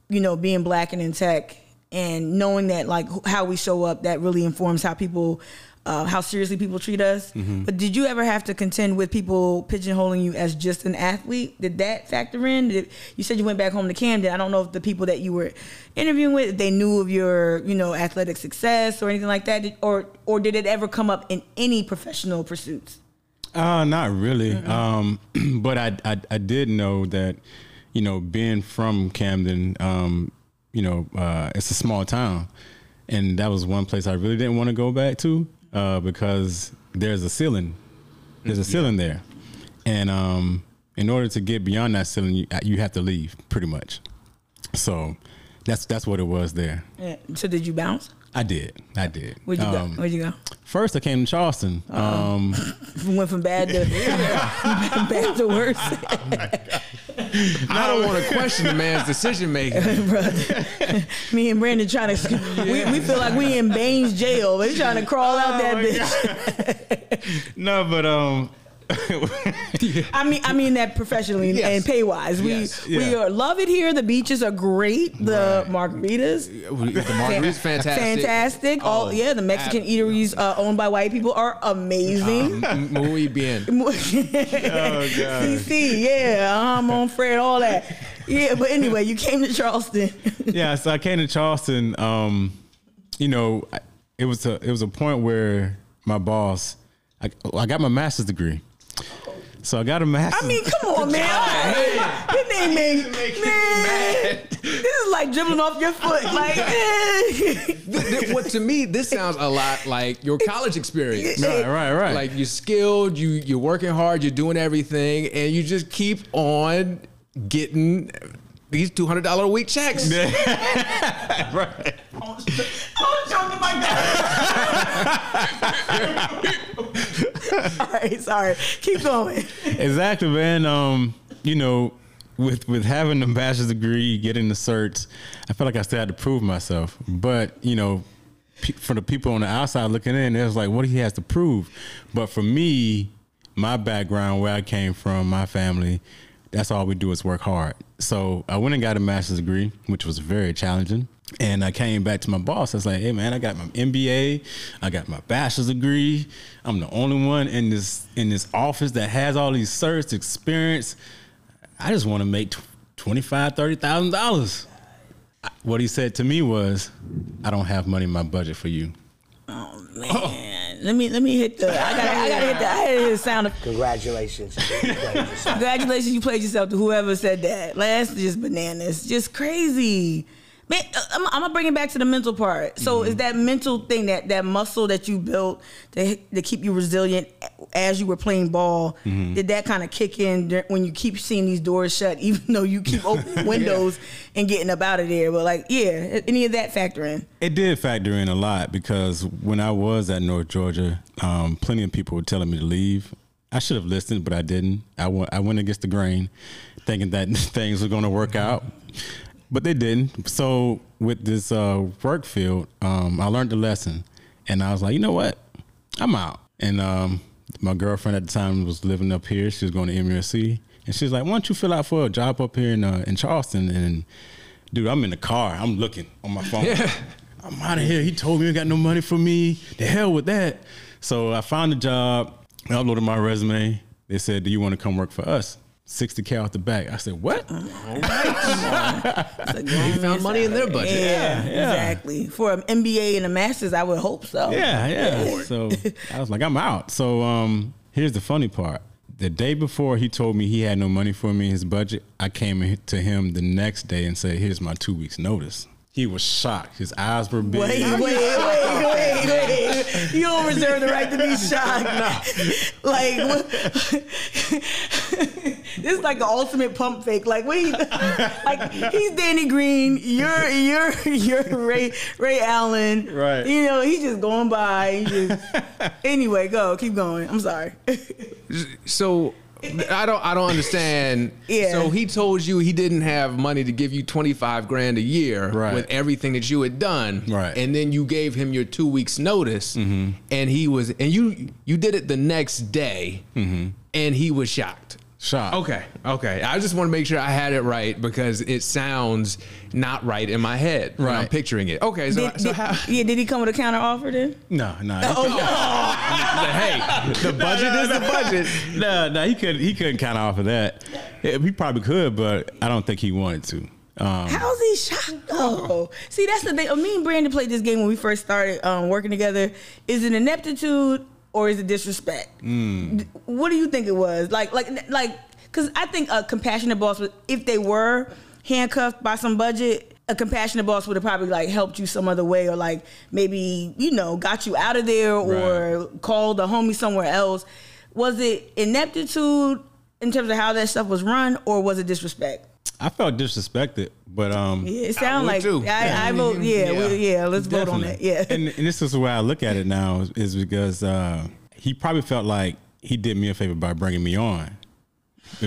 you know, being black and in tech. And knowing that, like, how we show up, that really informs how people, uh, how seriously people treat us. Mm-hmm. But did you ever have to contend with people pigeonholing you as just an athlete? Did that factor in? Did it, you said you went back home to Camden. I don't know if the people that you were interviewing with, if they knew of your, you know, athletic success or anything like that, did, or or did it ever come up in any professional pursuits? Uh, not really. Mm-hmm. Um, but I, I I did know that, you know, being from Camden, um. you know, uh, it's a small town. And that was one place I really didn't want to go back to uh, because there's a ceiling. There's a ceiling there. And um, in order to get beyond that ceiling, you, you have to leave pretty much. So that's that's what it was there. Yeah. So did you bounce? I did. I did. Where'd you um, go? Where'd you go? First, I came to Charleston. Uh-oh. Um, Went from bad to bad to worse. Oh my God. I don't want to question the man's decision making. Me and Brandon trying to, yeah. we, we feel like we in Baines jail. They trying to crawl oh out that bitch. No, but um. I mean, I mean that professionally yes. and pay wise. We yes. yeah. we are, love it here. The beaches are great. The right. margaritas, the margaritas, fantastic, fantastic. Oh, all yeah, the Mexican ab- eateries uh, owned by white people are amazing. Um, muy bien. Oh God. C C, yeah, I'm on Fred, all that. Yeah, but anyway, you came to Charleston. Yeah, so I came to Charleston. Um, you know, it was a it was a point where my boss, I, I got my master's degree. So I got a master's. I mean, come on, man. This ain't man. Man. This is like dribbling off your foot. Like, what well, to me, this sounds a lot like your college experience. Right, right, right. Like you're skilled, you you're working hard, you're doing everything, and you just keep on getting these two hundred dollar a week checks. Right. I'm joking like that. All right, sorry. Keep going. Exactly, man. Um, you know, with with having a bachelor's degree, getting the certs, I felt like I still had to prove myself. But, you know, pe- for the people on the outside looking in, it was like, what he has to prove? But for me, my background, where I came from, my family, that's all we do is work hard. So I went and got a master's degree, which was very challenging. And I came back to my boss. I was like, hey, man, I got my M B A. I got my bachelor's degree. I'm the only one in this in this office that has all these certs, experience. I just want to make twenty-five thousand dollars, thirty thousand dollars. What he said to me was, I don't have money in my budget for you. Oh, man. Oh. Let me let me hit the, I gotta, I gotta hit the, I gotta hit the sound of. Congratulations. You Congratulations, you played yourself to whoever said that. That's just bananas. Just crazy. Man, I'm, I'm gonna bring it back to the mental part. So mm-hmm. is that mental thing, that, that muscle that you built to, to keep you resilient as you were playing ball, mm-hmm. did that kind of kick in when you keep seeing these doors shut, even though you keep opening windows yeah. and getting up out of there? But like, yeah, any of that factor in? It did factor in a lot, because when I was at North Georgia, um, plenty of people were telling me to leave. I should have listened, but I didn't. I went, I went against the grain thinking that things were gonna work out. But they didn't. So with this uh, work field, um, I learned the lesson. And I was like, you know what? I'm out. And um, my girlfriend at the time was living up here. She was going to M U S C. And she was like, why don't you fill out for a job up here in uh, in Charleston? And, dude, I'm in the car. I'm looking on my phone. Yeah. I'm out of here. He told me he got no money for me. The hell with that. So I found a job. I uploaded my resume. They said, do you want to come work for us? sixty K off the back. I said, what? They found money in their budget. Yeah, yeah, yeah, exactly. For an M B A and a master's, I would hope so. Yeah, yeah. So I was like, I'm out. So um, here's the funny part. The day before he told me he had no money for me, his budget, I came to him the next day and said, here's my two weeks notice. He was shocked. His eyes were big. Wait, wait, wait, wait, wait. You don't reserve the right to be shocked. No. Like, what? This is like the ultimate pump fake. Like, what? He, like, he's Danny Green. You're, you're, you're Ray, Ray Allen. Right. You know, he's just going by. He just, anyway, go. Keep going. I'm sorry. So... I don't I don't understand. Yeah. So he told you he didn't have money to give you twenty-five grand a year, right, with everything that you had done. Right. And then you gave him your two weeks notice, mm-hmm. and he was and you you did it the next day, mm-hmm. and he was shocked. Shocked. Okay. Okay. I just want to make sure I had it right, because it sounds not right in my head. Right. When I'm picturing it. Okay. So, did, so did, how? Yeah. Did he come with a counter offer then? No. No. Oh, oh no. Hey, the budget no, no, is no. the budget. No. No. He couldn't. He couldn't counter offer that. He probably could, but I don't think he wanted to. Um, How's he shocked though? See, that's the thing. Me and Brandon played this game when we first started um, working together. Is it ineptitude? Or is it disrespect? Mm. What do you think it was? Like, like, like, because I think a compassionate boss, if they were handcuffed by some budget, a compassionate boss would have probably like helped you some other way, or like maybe, you know, got you out of there, or right. called a homie somewhere else. Was it ineptitude in terms of how that stuff was run, or was it disrespect? I felt disrespected, but um, yeah, it sounds like too. I, yeah. I vote. Yeah, yeah, we, yeah let's Definitely. vote on that. Yeah, and, and this is the way I look at it now, is, is because uh, he probably felt like he did me a favor by bringing me on,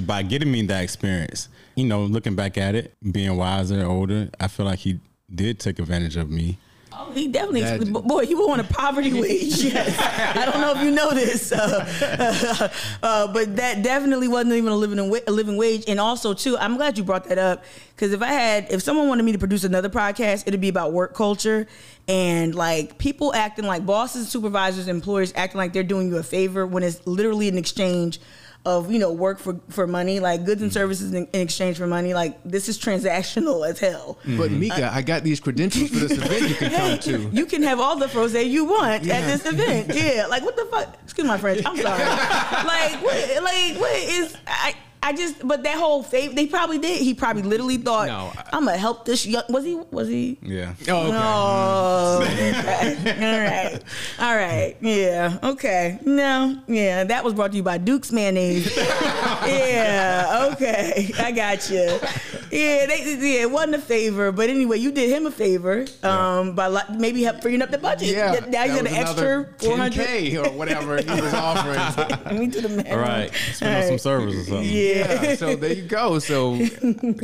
by getting me that experience. You know, looking back at it, being wiser, older, I feel like he did take advantage of me. Oh, he definitely, that, boy, you were on a poverty wage. Yes. I don't know if you know this, uh, uh, uh, but that definitely wasn't even a living a living wage. And also, too, I'm glad you brought that up, because if I had, if someone wanted me to produce another podcast, it'd be about work culture and like people acting like bosses, supervisors, employers acting like they're doing you a favor when it's literally an exchange of, you know, work for, for money, like goods and services in, in exchange for money. Like, this is transactional as hell. Mm-hmm. But Mika, uh, I got these credentials for this event you can come to. You can have all the frosé you want yeah. at this event. Yeah, like, what the fuck? Excuse my French. I'm sorry. Like, what, like, what is... I, I just, but that whole fav, they probably did. He probably literally thought, no, I, I'm gonna help this young. Was he? Was he? Yeah. Oh, okay. No. All right. All right. Yeah. Okay. No. Yeah. That was brought to you by Duke's Mayonnaise. Yeah. Okay. I got you. Yeah, they, yeah, it wasn't a favor, but anyway, you did him a favor um, yeah. by like, maybe help freeing up the budget. Yeah, now you got an extra four hundred K or whatever he was offering. Me to the man. All right, spend on right. some service or something. Yeah. yeah, so there you go. So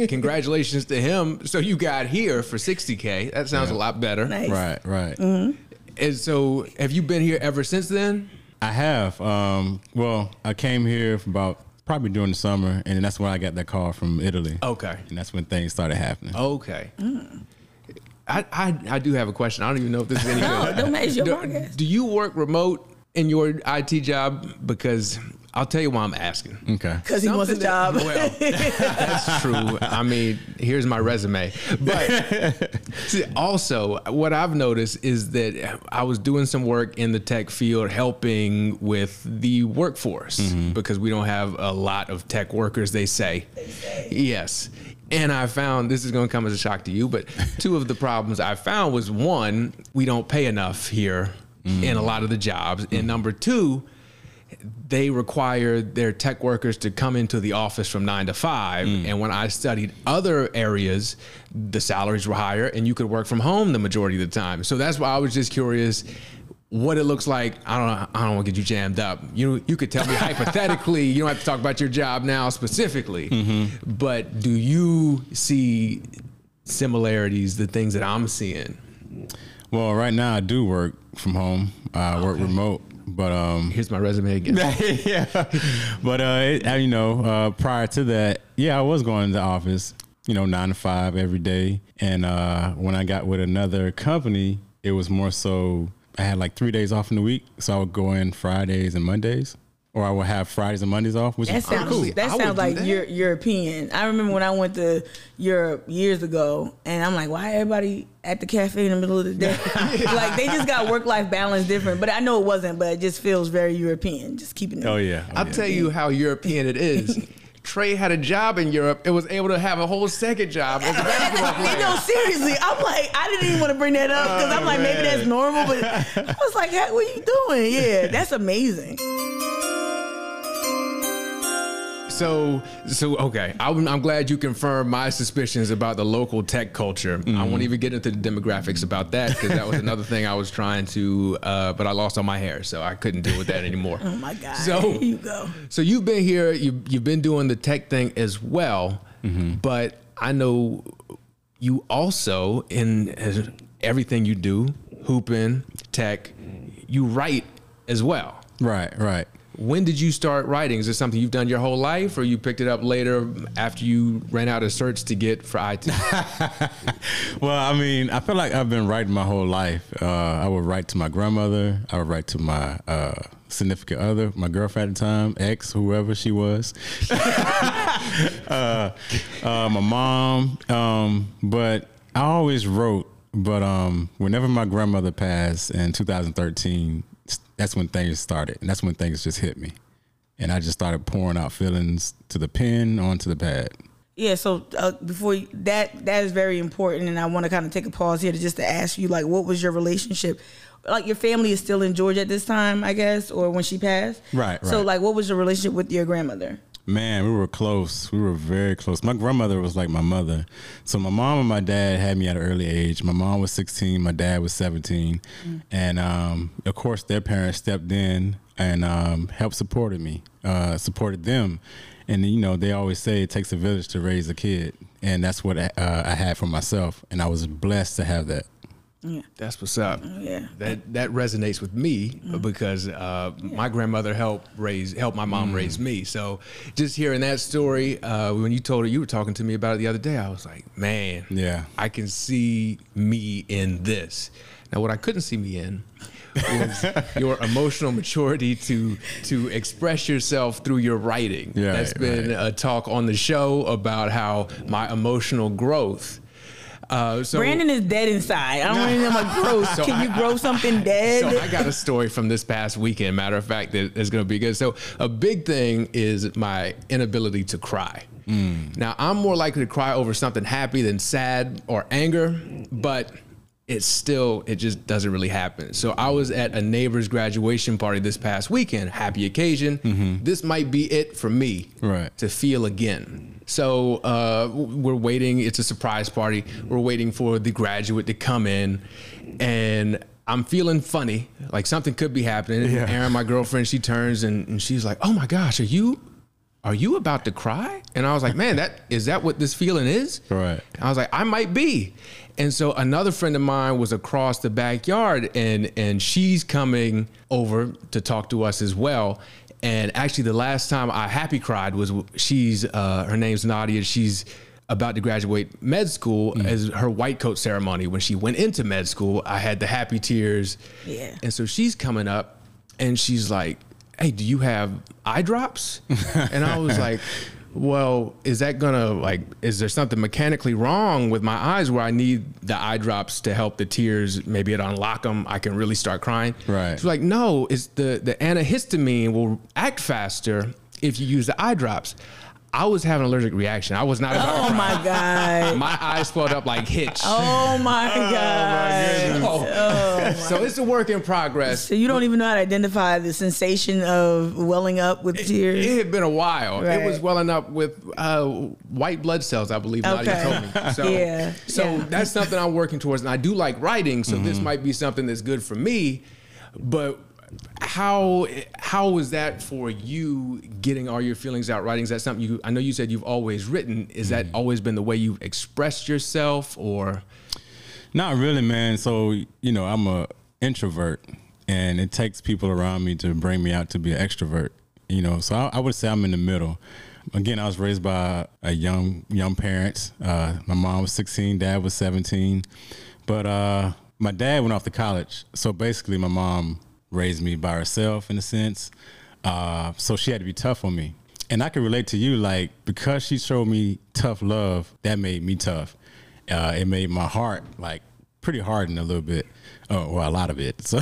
congratulations to him. So you got here for sixty K. That sounds yeah. a lot better. Nice. Right, right. Mm-hmm. And so have you been here ever since then? I have. Um, well, I came here from about probably during the summer, and that's when I got that call from Italy. Okay. And that's when things started happening. Okay. Mm. I, I I do have a question. I don't even know if this is any good. No, don't make your podcast. Do you work remote in your I T job? Because I'll tell you why I'm asking. Okay. Because he wants a job. That, well, that's true. I mean, here's my resume. But see, also, what I've noticed is that I was doing some work in the tech field, helping with the workforce, mm-hmm. because we don't have a lot of tech workers, they say. They say. Yes. And I found, this is going to come as a shock to you, but two of the problems I found was, one, we don't pay enough here mm. in a lot of the jobs. Mm. And number two, they require their tech workers to come into the office from nine to five. Mm. And when I studied other areas, the salaries were higher and you could work from home the majority of the time. So that's why I was just curious what it looks like. I don't know. I don't want to get you jammed up. You you could tell me hypothetically. You don't have to talk about your job now specifically, mm-hmm. but do you see similarities, the things that I'm seeing? Well, right now I do work from home. I okay. work remote, but um, here's my resume again. yeah, but uh, it, you know, uh, prior to that, yeah, I was going to the office, you know, nine to five every day, and uh, when I got with another company, it was more so. I had like three days off in the week, so I would go in Fridays and Mondays, or I would have Fridays and Mondays off, which that is sounds, cool. That I sounds like that. Euro- European. I remember when I went to Europe years ago, and I'm like, why everybody at the cafe in the middle of the day? Like, they just got work-life balance different, but I know it wasn't, but it just feels very European, just keeping it. Oh, yeah. I'll yeah. tell you how European it is. Trey had a job in Europe and was able to have a whole second job as a basketball player. No, seriously. I'm like, I didn't even want to bring that up because oh, I'm like, man. Maybe that's normal. But I was like, hey, what are you doing? Yeah, that's amazing. So, so okay, I'm, I'm glad you confirmed my suspicions about the local tech culture. Mm-hmm. I won't even get into the demographics about that because that was another thing I was trying to, uh, but I lost all my hair, so I couldn't deal with that anymore. Oh my God, so, here you go. So you've been here, you, you've been doing the tech thing as well, mm-hmm. but I know you also, in everything you do, hooping, tech, you write as well. Right, right. When did you start writing? Is this something you've done your whole life, or you picked it up later after you ran out of certs to get for I T? Well, I mean, I feel like I've been writing my whole life. Uh, I would write to my grandmother. I would write to my uh, significant other, my girlfriend at the time, ex, whoever she was. uh, uh, my mom. Um, but I always wrote. But um, whenever my grandmother passed in two thousand thirteen, that's when things started, and that's when things just hit me, and I just started pouring out feelings to the pen, onto the pad. Yeah. So uh, before you, that, that is very important, and I want to kind of take a pause here to just to ask you, like, what was your relationship? Like, your family is still in Georgia at this time, I guess, or when she passed. Right. Right. So, like, what was your relationship with your grandmother? Man, we were close. We were very close. My grandmother was like my mother. So my mom and my dad had me at an early age. My mom was sixteen. My dad was seventeen. Mm. And, um, of course, their parents stepped in and um, helped supported me, uh, supported them. And, you know, they always say it takes a village to raise a kid. And that's what I, uh, I had for myself. And I was blessed to have that. Yeah. That's what's up. Yeah. That that resonates with me mm-hmm. because uh, yeah. my grandmother helped raise helped my mom mm-hmm. raise me. So just hearing that story, uh, when you told her, you were talking to me about it the other day, I was like, man, yeah, I can see me in this. Now, what I couldn't see me in was your emotional maturity to to express yourself through your writing. Yeah, That's right, been right. a talk on the show about how my emotional growth. Uh, so Brandon is dead inside. I don't want to know my growth. So Can I, you grow I, something I, dead? So I got a story from this past weekend, matter of fact, that is going to be good. So a big thing is my inability to cry. Mm. Now, I'm more likely to cry over something happy than sad or anger, but it's still, it just doesn't really happen. So I was at a neighbor's graduation party this past weekend, happy occasion. Mm-hmm. This might be it for me right. to feel again. So uh, we're waiting. It's a surprise party. We're waiting for the graduate to come in, and I'm feeling funny, like something could be happening. Yeah. Erin, my girlfriend, she turns and, and she's like, "Oh my gosh, are you, are you about to cry?" And I was like, "Man, that is that what this feeling is?" Right. I was like, "I might be." And so another friend of mine was across the backyard, and and she's coming over to talk to us as well. And actually, the last time I happy cried was she's uh, her name's Nadia. She's about to graduate med school. Mm. As her white coat ceremony, when she went into med school, I had the happy tears. Yeah. And so she's coming up, and she's like, "Hey, do you have eye drops?" And I was like, "Well, is that gonna like? Is there something mechanically wrong with my eyes where I need the eye drops to help the tears? Maybe it unlock them. I can really start crying." Right. She's like, "No, it's the the antihistamine will act faster if you use the eye drops." I was having an allergic reaction. I was not about oh to cry. Oh my God. My eyes swelled up like Hitch. Oh my God. Oh my oh my. So it's a work in progress. So you don't even know how to identify the sensation of welling up with tears? It, it had been a while. Right. It was welling up with uh, white blood cells, I believe. Okay. Nadia told me. So, yeah. so yeah. that's something I'm working towards. And I do like writing, so mm-hmm. this might be something that's good for me. But How how was that for you, getting all your feelings out writing? Is that something you, I know you said you've always written. Is that mm-hmm. always been the way you've expressed yourself, or? Not really, man. So, you know, I'm a introvert, and it takes people around me to bring me out to be an extrovert, you know? So I, I would say I'm in the middle. Again, I was raised by a young, young parents. Uh, my mom was sixteen, dad was seventeen, but uh, my dad went off to college. So basically my mom raised me by herself in a sense. Uh, so she had to be tough on me. And I can relate to you, like, because she showed me tough love, that made me tough. Uh, it made my heart like pretty hardened a little bit, oh, well, a lot of it. So.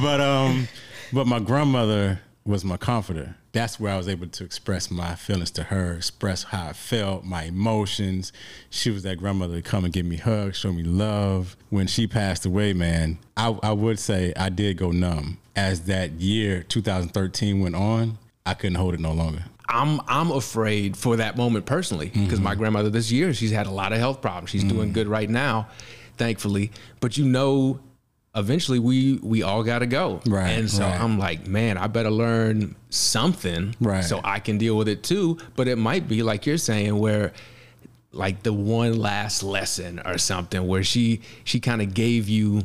but, um, but my grandmother was my comforter. That's where I was able to express my feelings to her, express how I felt, my emotions. She was that grandmother to come and give me hugs, show me love. When she passed away, man, I, I would say I did go numb. As that year, two thousand thirteen went on, I couldn't hold it no longer. I'm I'm afraid for that moment personally, because mm-hmm. my grandmother this year, she's had a lot of health problems. She's mm-hmm. doing good right now, thankfully. But you know, eventually we, we all got to go. Right. And so right. I'm like, man, I better learn something right. so I can deal with it too. But it might be like you're saying, where like the one last lesson or something, where she, she kind of gave you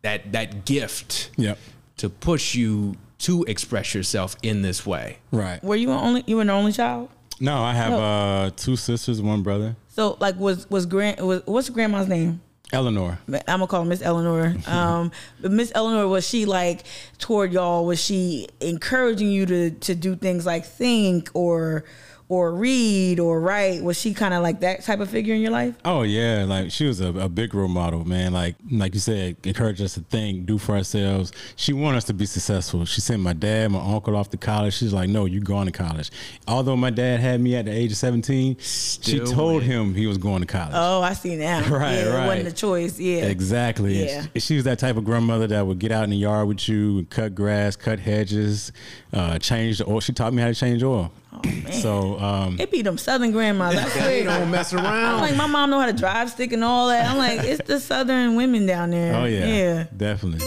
that, that gift yep. to push you to express yourself in this way. Right. Were you only, you were an only child? No, I have no. Uh, two sisters, one brother. So like was, was grand, was, what's grandma's name? Eleanor. I'm gonna call her Miss Eleanor. Um, but Miss Eleanor, was she like toward y'all? Was she encouraging you to to do things like think or or read or write? Was she kind of like that type of figure in your life? Oh yeah, like she was a, a big role model, man. Like like you said, encouraged us to think, do for ourselves. She wanted us to be successful. She sent my dad, my uncle off to college. She's like, "No, you're going to college." Although my dad had me at the age of seventeen, Still she told went. him he was going to college. Oh, I see now. Right, yeah, right. It wasn't a choice. Yeah, exactly. Yeah. She, she was that type of grandmother that would get out in the yard with you and cut grass, cut hedges, uh, change the oil. She taught me how to change oil. Oh, man. So um, it be them Southern grandmas. I say, don't mess around. I'm like, my mom know how to drive stick and all that. I'm like, it's the Southern women down there. Oh yeah, yeah, definitely.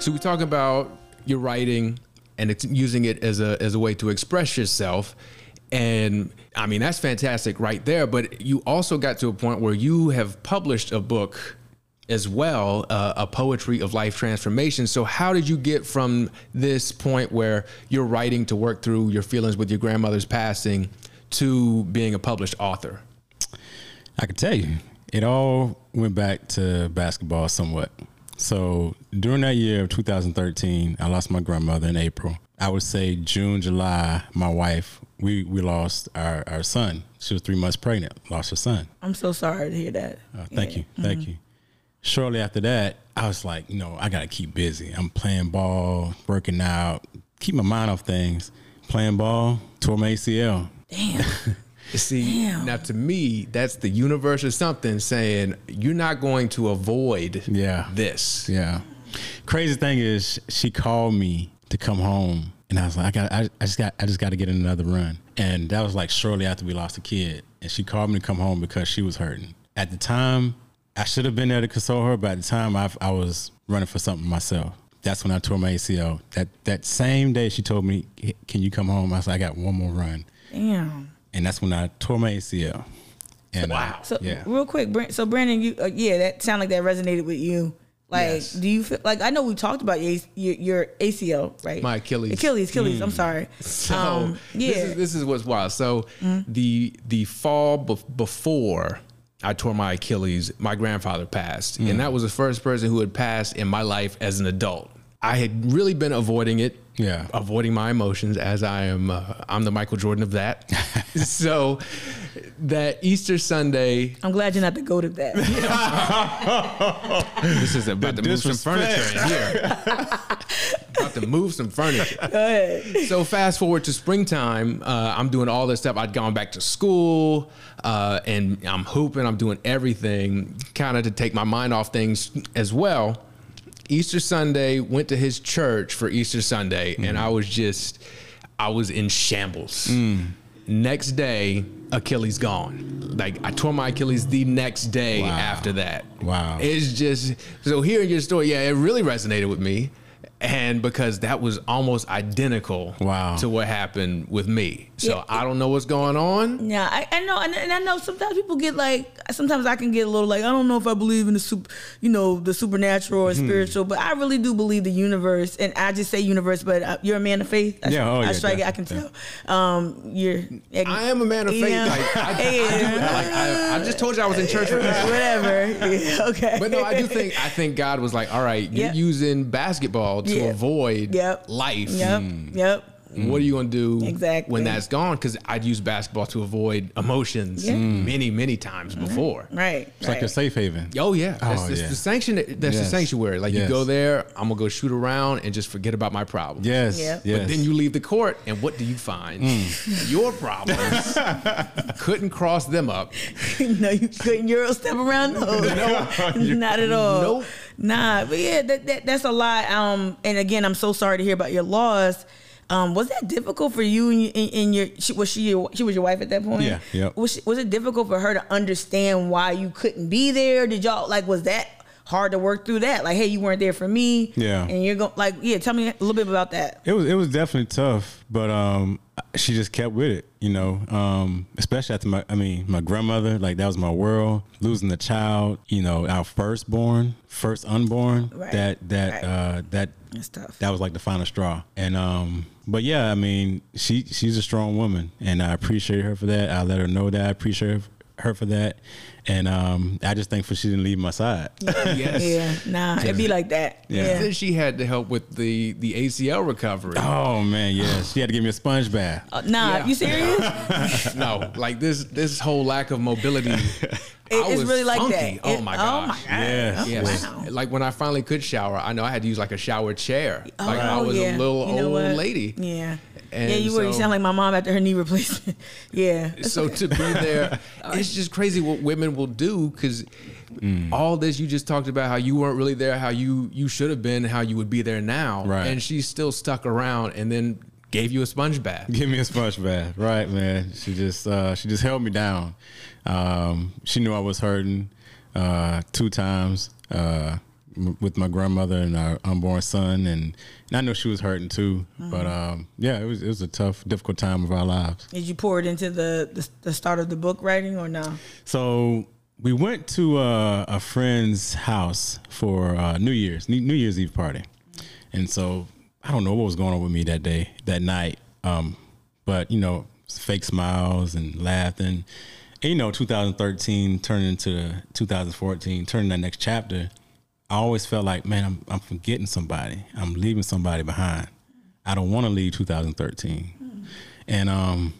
So we talk about your writing and it's using it as a as a way to express yourself, and I mean that's fantastic right there. But you also got to a point where you have published a book as well, uh, a Poetry of Life Transformation. So how did you get from this point where you're writing to work through your feelings with your grandmother's passing to being a published author? I can tell you, it all went back to basketball somewhat. So during that year of two thousand thirteen, I lost my grandmother in April. I would say June, July, my wife, we, we lost our, our son. She was three months pregnant, lost her son. I'm so sorry to hear that. Uh, thank yeah. you, thank mm-hmm. you. Shortly after that, I was like, you know, I got to keep busy. I'm playing ball, working out, keep my mind off things. Playing ball, tore my A C L. Damn. See, Damn. Now to me, that's the universe or something saying, you're not going to avoid yeah. this. Yeah. Crazy thing is, she called me to come home. And I was like, I got, I, I just got, I just got to get in another run. And that was like shortly after we lost a kid. And she called me to come home because she was hurting. At the time, I should have been there to console her, but at the time I, I was running for something myself. That's when I tore my A C L. That that same day she told me, can you come home? I was like, I got one more run. Damn. And that's when I tore my A C L. And wow. I, so yeah. real quick, so Brandon, you uh, yeah, that sounded like that resonated with you. Like, yes. do you feel like, I know we talked about your, your, your A C L, right? My Achilles. Achilles, Achilles, mm. I'm sorry. So um, yeah. this, is, this is what's wild. So mm. the, the fall be before I tore my Achilles, my grandfather passed. Mm. And that was the first person who had passed in my life as an adult. I had really been avoiding it, yeah, avoiding my emotions, as I am, uh, I'm the Michael Jordan of that. So that Easter Sunday. I'm glad you're not the goat of that. This is about the to move some furniture in here. About to move some furniture. Go ahead. So fast forward to springtime, uh, I'm doing all this stuff. I'd gone back to school uh, and I'm hooping, I'm doing everything kind of to take my mind off things as well. Easter Sunday, went to his church for Easter Sunday, mm. and I was just, I was in shambles. Mm. Next day, Achilles gone. Like, I tore my Achilles the next day wow. after that. Wow. It's just, so hearing your story, yeah, it really resonated with me. And because that was almost identical wow. to what happened with me. So yeah, I don't know what's going on. Yeah, I, I know. And, and I know sometimes people get like, sometimes I can get a little like, I don't know if I believe in the, super, you know, the supernatural or mm-hmm. spiritual, but I really do believe the universe. And I just say universe, but I, you're a man of faith. I, yeah, oh, I, yeah, strike it, I can tell. Um, you're. I am a man of faith. Yeah. Like, I, yeah. I, do, like, I, I just told you I was in church. Yeah. Whatever. Yeah, okay. But no, I do think, I think God was like, all right, you're yep. using basketball to to yep. avoid yep. life. Yep. Mm. Yep. What are you going to do exactly. when that's gone? Because I'd use basketball to avoid emotions yeah. mm. many, many times mm-hmm. before. Right. It's right. like a safe haven. Oh, yeah. That's, oh, that's yeah. the sanction. That's yes. the sanctuary. Like yes. you go there, I'm going to go shoot around and just forget about my problems. Yes. Yep. yes. But then you leave the court and what do you find? Mm. Your problems. Couldn't cross them up. No, you couldn't Euro step around those. No. Not at all. Nope. Nah. But yeah, that, that, that's a lot. Um, and again, I'm so sorry to hear about your loss. Um, was that difficult for you and, and, and your, she, was she, your, she was your wife at that point? Yeah. Yep. Was, she, was it difficult for her to understand why you couldn't be there? Did y'all like, was that hard to work through that? Like, hey, you weren't there for me. Yeah. And you're going like, yeah, tell me a little bit about that. It was, it was definitely tough, but, um, she just kept with it, you know, um, especially after my, I mean, my grandmother, like that was my world, losing the child, you know, our firstborn, first unborn, right. that, that, right. uh, that, That's tough. That was like the final straw. And, um, but yeah, I mean, she, she's a strong woman and I appreciate her for that. I let her know that I appreciate her for that. And, um, I just thankful she didn't leave my side. Yeah. Yes. Yeah. Nah, it'd be like that. Yeah. yeah. Then she had to help with the, the A C L recovery. Oh man. Yeah. She had to give me a sponge bath. Uh, nah, yeah. you serious? No, like this, this whole lack of mobility. It, it's really like funky. that. Oh, it, my gosh. Oh, my God. Yes. Yes. Oh, wow. Like, when I finally could shower, I know I had to use, like, a shower chair. Oh, like, I was yeah. a little you know old what? lady. Yeah. And yeah, you so, were. You sound like my mom after her knee replacement. yeah. So, okay. to be there, it's just crazy what women will do, because mm. all this, you just talked about how you weren't really there, how you, you should have been, how you would be there now. Right. And she's still stuck around, and then gave you a sponge bath. Give me a sponge bath. Right, man. She just, uh, she just held me down. Um, she knew I was hurting uh, two times uh, m with my grandmother and our unborn son, and, and I know she was hurting too. Mm-hmm. But um, yeah, it was it was a tough, difficult time of our lives. Did you pour it into the the, the start of the book writing or no? So we went to uh, a friend's house for uh, New Year's New Year's Eve party, mm-hmm. and so I don't know what was going on with me that day that night, um, but you know, fake smiles and laughing. You know, two thousand thirteen turned into two thousand fourteen, turning that next chapter. I always felt like, man, I'm, I'm forgetting somebody. I'm leaving somebody behind. I don't want to leave two thousand thirteen. Mm. And um,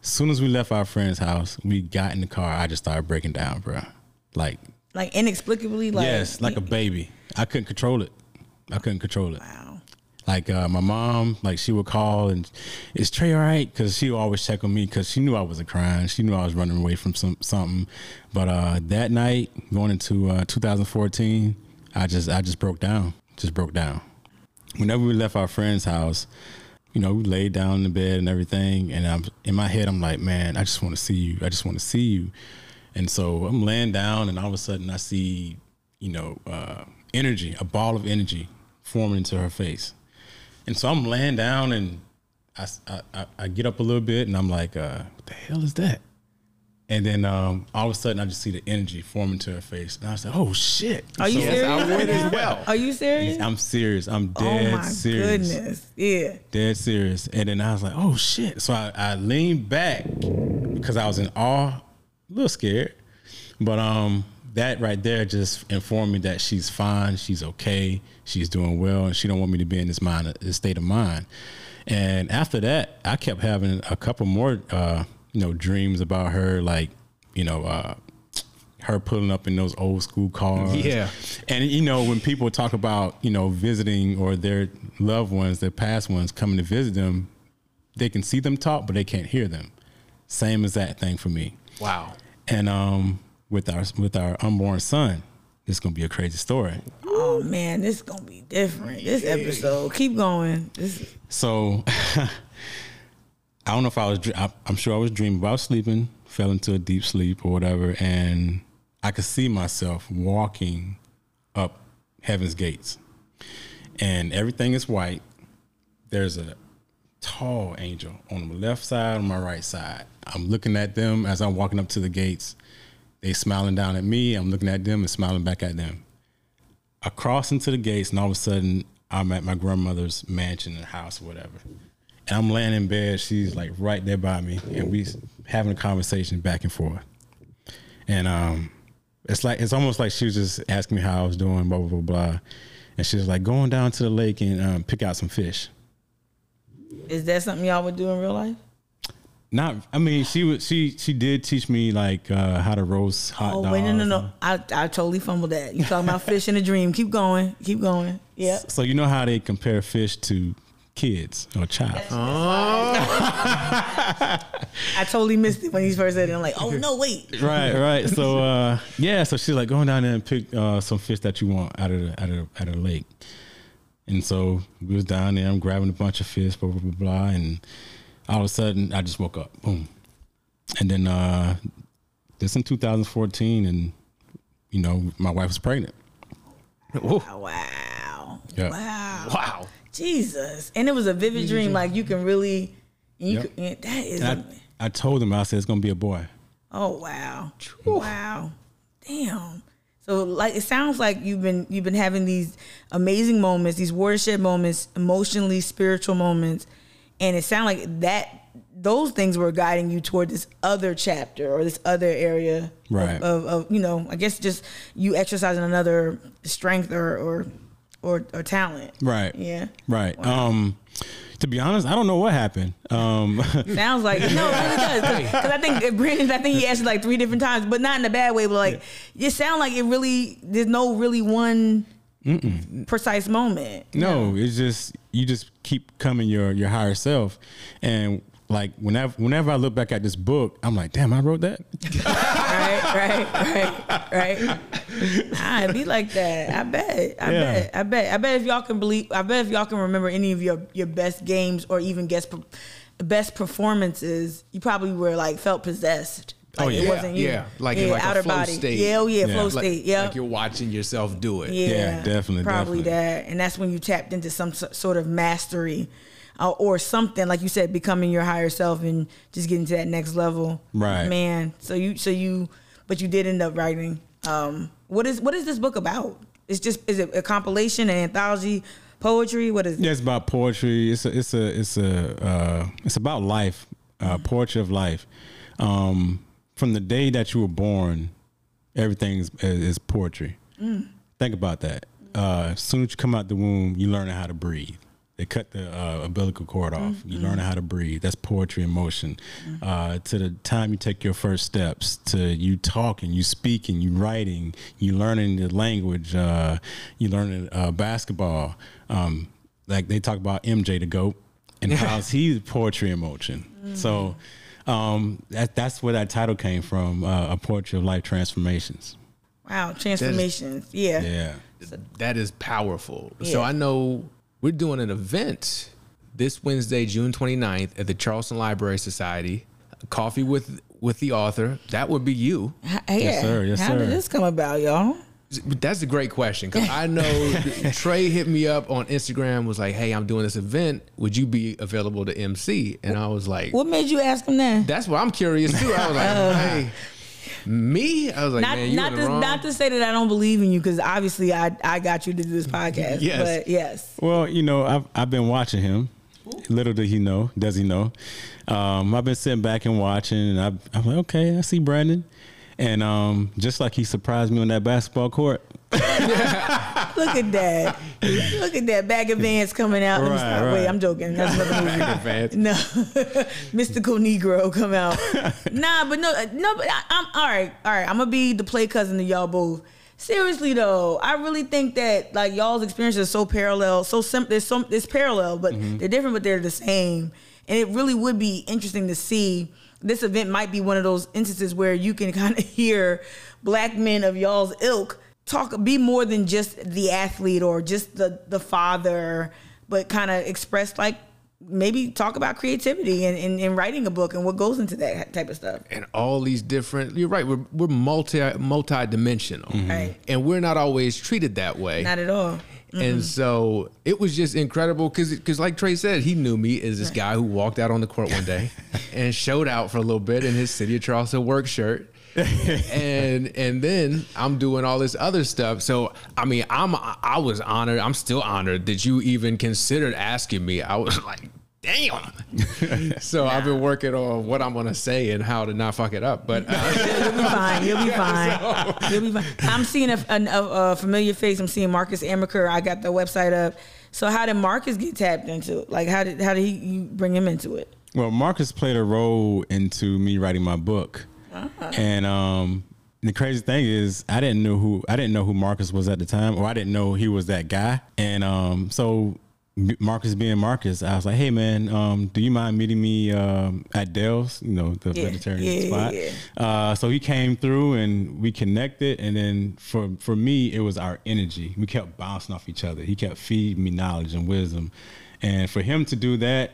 as soon as we left our friend's house, we got in the car. I just started breaking down, bro. Like, like inexplicably, like yes, like a baby. I couldn't control it. I couldn't control it. Wow. Like uh, my mom, like she would call and is Trey all right? Because she would always check on me because she knew I wasn't crying. She knew I was running away from some something. But uh, that night, going into uh, two thousand fourteen, I just I just broke down, just broke down. Whenever we left our friend's house, you know, we laid down in the bed and everything. And I'm in my head, I'm like, man, I just want to see you. I just want to see you. And so I'm laying down, and all of a sudden I see, you know, uh, energy, a ball of energy forming into her face. And so I'm laying down, and I, I, I get up a little bit, and I'm like, uh, what the hell is that? And then um, all of a sudden, I just see the energy forming to her face. And I said, oh, shit. Are you so serious? I went as well. Are you serious? I'm serious. I'm dead oh my serious. Goodness. Yeah. Dead serious. And then I was like, oh, shit. So I, I leaned back because I was in awe, a little scared. But um, that right there just informed me that she's fine. She's okay. She's doing well. And she don't want me to be in this, mind, this state of mind. And after that, I kept having a couple more uh you know, dreams about her, like, you know, uh, her pulling up in those old school cars. Yeah. And, you know, when people talk about, you know, visiting or their loved ones, their past ones coming to visit them, they can see them talk, but they can't hear them. Same as that thing for me. Wow. And um, with our with our unborn son, it's going to be a crazy story. Oh, man, this is going to be different. This episode. Keep going. This is- so... I don't know if I was, I'm sure I was dreaming about sleeping, fell into a deep sleep or whatever. And I could see myself walking up Heaven's Gates, and everything is white. There's a tall angel on my left side, on my right side. I'm looking at them as I'm walking up to the gates. They smiling down at me. I'm looking at them and smiling back at them. I cross into the gates, and all of a sudden I'm at my grandmother's mansion and house or whatever. And I'm laying in bed. She's like right there by me, and we having a conversation back and forth. And um, it's like it's almost like she was just asking me how I was doing, blah blah blah blah. And she's like, going down to the lake and um, pick out some fish. Is that something y'all would do in real life? Not. I mean, she would. She she did teach me like uh, how to roast hot oh, dogs. Oh wait, no no no! I I totally fumbled that. You talking about fish in a dream? Keep going, keep going. Yeah. So you know how they compare fish to kids or child. Oh. I totally missed it when he first said it. I'm like, oh no, wait. Right, right. So uh, yeah, so she's like, going down there and pick uh, some fish that you want out of the out of out of the lake. And so we was down there. I'm grabbing a bunch of fish, blah blah blah, blah, and all of a sudden I just woke up, boom. And then uh, this in two thousand fourteen, and you know my wife was pregnant. Ooh. Wow! Wow! Yeah. Wow! Wow! Jesus. And it was a vivid dream. Like you can really, you yep. can, that is. I, I told him, I said, it's going to be a boy. Oh, wow. Ooh. Wow. Damn. So like, it sounds like you've been, you've been having these amazing moments, these watershed moments, emotionally spiritual moments. And it sounds like that, those things were guiding you toward this other chapter or this other area right. of, of, of, you know, I guess just you exercising another strength or, or, Or, or talent. Right. Yeah. Right. Wow. Um, to be honest, I don't know what happened. Um, Sounds like, no, it really does. Because I think, Brandon, I think he asked like three different times, but not in a bad way, but like, yeah. It sounds like it really, there's no really one Mm-mm. precise moment. No, no, it's just, you just keep coming your, your higher self. And like, whenever, whenever I look back at this book, I'm like, damn, I wrote that. Right, right, right, right. I'd be like that. I bet. I yeah. bet. I bet. I bet if y'all can believe. I bet if y'all can remember any of your, your best games or even guess best performances, you probably were like felt possessed. Like oh yeah, it wasn't you. yeah. Like yeah, like outer a flow body. State. Yeah, oh yeah, yeah. flow like, state. Yeah, like you're watching yourself do it. Yeah, yeah definitely. Probably definitely. that, and that's when you tapped into some sort of mastery. Uh, or something like you said, becoming your higher self and just getting to that next level, right, man? So you, so you, but you did end up writing. Um, what is what is this book about? It's just is it a compilation, an anthology, poetry? What is it? Yeah, it's about poetry. It's a, it's a, it's a, uh, it's about life, uh, poetry of life. Um, from the day that you were born, everything is, is poetry. Mm. Think about that. Uh, as soon as you come out the womb, you learn how to breathe. They cut the uh, umbilical cord off. Mm-hmm. You learn how to breathe. That's poetry in motion. Mm-hmm. Uh, to the time you take your first steps, to you talking, you speaking, you writing, you learning the language, uh, you learning uh, basketball. Um, like they talk about M J the GOAT and how he's poetry in motion. Mm-hmm. So um, that, that's where that title came from, uh, A Poetry of Life Transformations. Wow, transformations. That is, yeah. Yeah. That is powerful. Yeah. So I know... We're doing an event this Wednesday, June twenty-ninth, at the Charleston Library Society. Coffee with with the author. That would be you. Yeah. Yes, sir. Yes, How sir. did this come about, y'all? That's a great question, because I know Trey hit me up on Instagram, was like, hey, I'm doing this event. Would you be available to M C? And I was like... What made you ask him that? That's what I'm curious, too. I was like, uh, hey... Me? I was like, not, man, you not to, wrong. Not to say that I don't believe in you, because obviously I, I got you to do this podcast. Yes. But yes. Well, you know, I've, I've been watching him. Little did he know, does he know. Um, I've been sitting back and watching, and I, I'm like, okay, I see Brandon. And um, just like he surprised me on that basketball court. Look at that. Look at that. Bag of Vans coming out. Right, right. Wait, I'm joking. That's another movie. Bag of Vans. No. Mystical Negro come out. Nah, but no, no, but I, I'm all right. All right. I'm going to be the play cousin to y'all both. Seriously, though, I really think that, like, y'all's experiences are so parallel. So simple. There's some, it's parallel, but mm-hmm. they're different, but they're the same. And it really would be interesting to see. This event might be one of those instances where you can kind of hear black men of y'all's ilk talk, be more than just the athlete or just the, the father, but kind of express, like, maybe talk about creativity and, and, and writing a book and what goes into that type of stuff. And all these different, you're right, we're, we're multi, multi-dimensional. Mm-hmm. Right. And we're not always treated that way. Not at all. Mm-hmm. And so it was just incredible because, because like Trey said, he knew me as this guy who walked out on the court one day and showed out for a little bit in his City of Charleston work shirt. and and then I'm doing all this other stuff. So, I mean, I'm I was honored. I'm still honored that you even considered asking me. I was like, damn. So nah. I've been working on what I'm going to say and how to not fuck it up. But uh, you'll be fine. You'll be fine. So. You'll be fine. I'm seeing a, a, a familiar face. I'm seeing Marcus Amaker. I got the website up. So how did Marcus get tapped into it? Like, how did, how did he, you bring him into it? Well, Marcus played a role into me writing my book. Uh-huh. And um, the crazy thing is, I didn't know who I didn't know who Marcus was at the time, or I didn't know he was that guy. And um, so Marcus being Marcus, I was like, "Hey man, um, do you mind meeting me um, at Dell's? You know, the yeah. vegetarian yeah, spot." Yeah, yeah. Uh, so he came through and we connected. And then for for me, it was our energy. We kept bouncing off each other. He kept feeding me knowledge and wisdom. And for him to do that,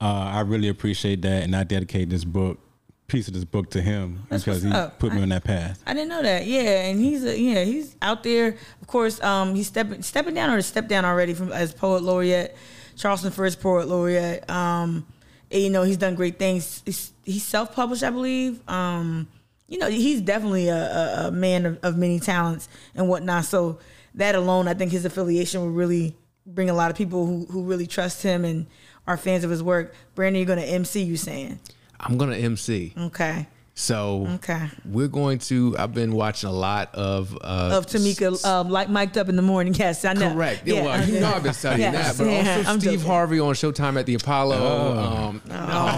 uh, I really appreciate that, and I dedicate this book. piece of this book to him That's because he up. put me I, on that path. I didn't know that. Yeah, and he's a, yeah he's out there. Of course, um, he's stepping stepping down or stepped down already from as Poet Laureate, Charleston first Poet Laureate. Um, and, you know, he's done great things. He's, he's self published, I believe. Um, you know, he's definitely a, a, a man of, of many talents and whatnot. So that alone, I think his affiliation will really bring a lot of people who who really trust him and are fans of his work. Brandon, you're going to M C. You saying? I'm going to M C. Okay. So okay. we're going to, I've been watching a lot of... Uh, of Tamika, um, like Mic'd Up in the Morning. Yes, I know. Correct. Yeah, well, you know I've been studying yes. that. But yeah, also I'm Steve joking. Harvey on Showtime at the Apollo. Oh. Um, oh. No,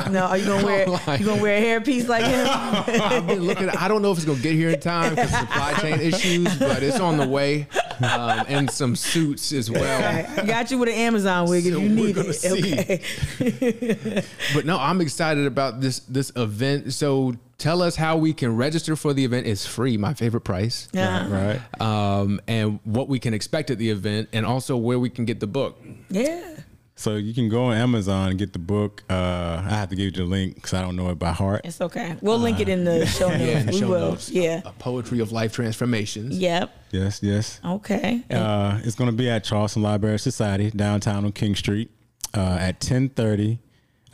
oh. no, are you going to wear you gonna wear a hairpiece like him? I've been looking. I don't know if it's going to get here in time because of supply chain issues, but it's on the way. Um, and some suits as well. Right. Got you with an Amazon wig so if you need it. See. Okay. But no, I'm excited about this this event. So tell us how we can register for the event. It's free, my favorite price. Yeah. Right. right. Um, and what we can expect at the event, and also where we can get the book. Yeah. So you can go on Amazon and get the book. Uh, I have to give you the link because I don't know it by heart. It's okay. We'll uh, link it in the show notes. Yeah, we show will. Notes. Yeah. A, a Poetry of Life Transformations. Yep. Yes, yes. Okay. Uh, it's going to be at Charleston Library Society, downtown on King Street, uh, at ten thirty,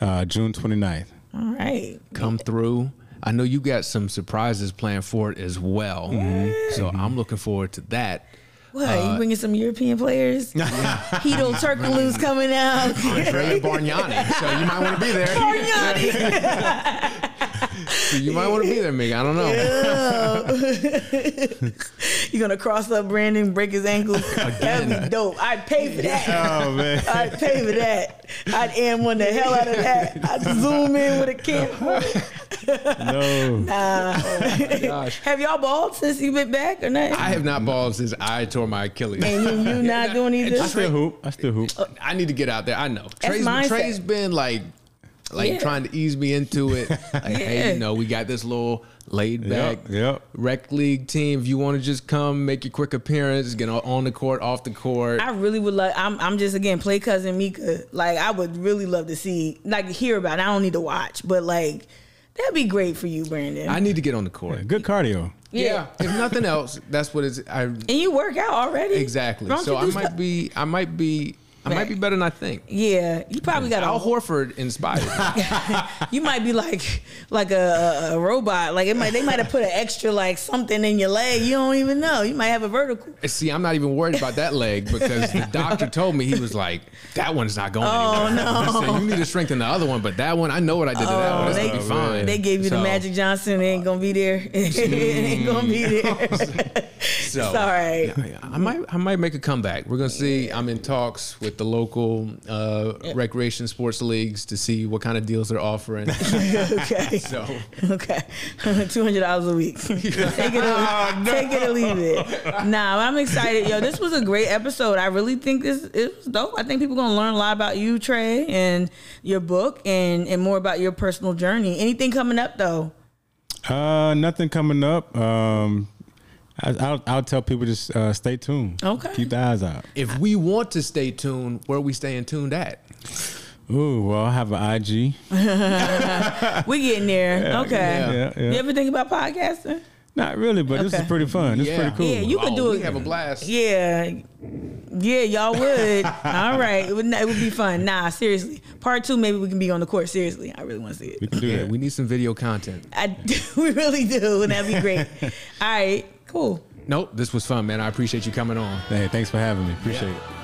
uh, June twenty-ninth. All right. Come through. I know you got some surprises planned for it as well. Mm-hmm. So I'm looking forward to that. What, uh, you bringing some European players? Hito Turkoglu's coming out. Andre Borgnani, so you might want to be there. Borgnani! So you might want to be there, Mika. I don't know. You're going to cross up Brandon, break his ankles? Again. That'd be dope. I'd pay for that. Oh, man. I'd pay for that. I'd am one the hell out of that. I'd zoom in with a camera. No. Nah. Oh gosh. Have y'all balled since you've been back or not? I have not balled since I tore my Achilles. And you, you not doing either? I still hoop. I still hoop. I need to get out there. I know. That's Trey's, Trey's been like... like yeah. trying to ease me into it. Like, yeah. hey, you know, we got this little laid back yep, yep. rec league team. If you want to just come make your quick appearance, get on the court, off the court. I really would love, I'm, I'm just, again, play cousin Mika. Like, I would really love to see, like, hear about it. I don't need to watch, but like, that'd be great for you, Brandon. I need to get on the court. Yeah, good cardio. Yeah. yeah. If nothing else, that's what it's. I, and you work out already. Exactly. Don't so I might stuff? be, I might be, I might be better than I think. Yeah, you probably got Al Horford inspired. You might be like like a, a robot. Like it might they might have put an extra like something in your leg. You don't even know. You might have a vertical. See, I'm not even worried about that leg because the doctor told me he was like, that one's not going oh, anywhere. Oh no! Said, you need to strengthen the other one, but that one, I know what I did oh, to that one. It's they, gonna be fine. They gave you so, the Magic Johnson. It ain't gonna be there. It ain't gonna be there. So, it's all right. Yeah, yeah. I might I might make a comeback. We're gonna see. I'm in talks with the local uh, yeah. recreation sports leagues to see what kind of deals they're offering. okay. So. Okay. two hundred dollars a week. take, it or, oh, no. take it or leave it. Nah, I'm excited. Yo, this was a great episode. I really think this is dope. I think people are going to learn a lot about you, Trey, and your book and, and more about your personal journey. Anything coming up, though? Uh, nothing coming up. Um I, I'll, I'll tell people just uh, stay tuned. Okay. Keep the eyes out. If we want to stay tuned, where are we staying tuned at? Ooh, well, I have an I G. We're getting there. Yeah, okay. Yeah, yeah, yeah. You ever think about podcasting? Not really, but okay. this is pretty fun. This yeah. is pretty cool. Yeah, you could oh, do it. We have a blast. Yeah. Yeah, y'all would. All right. It would, it would be fun. Nah, seriously. Part two, maybe we can be on the court. Seriously. I really want to see it. We can do yeah, that. We need some video content. I, we really do. And that'd be great. All right. Cool. Nope, this was fun, man. I appreciate you coming on. Hey, thanks for having me. Appreciate yeah. it.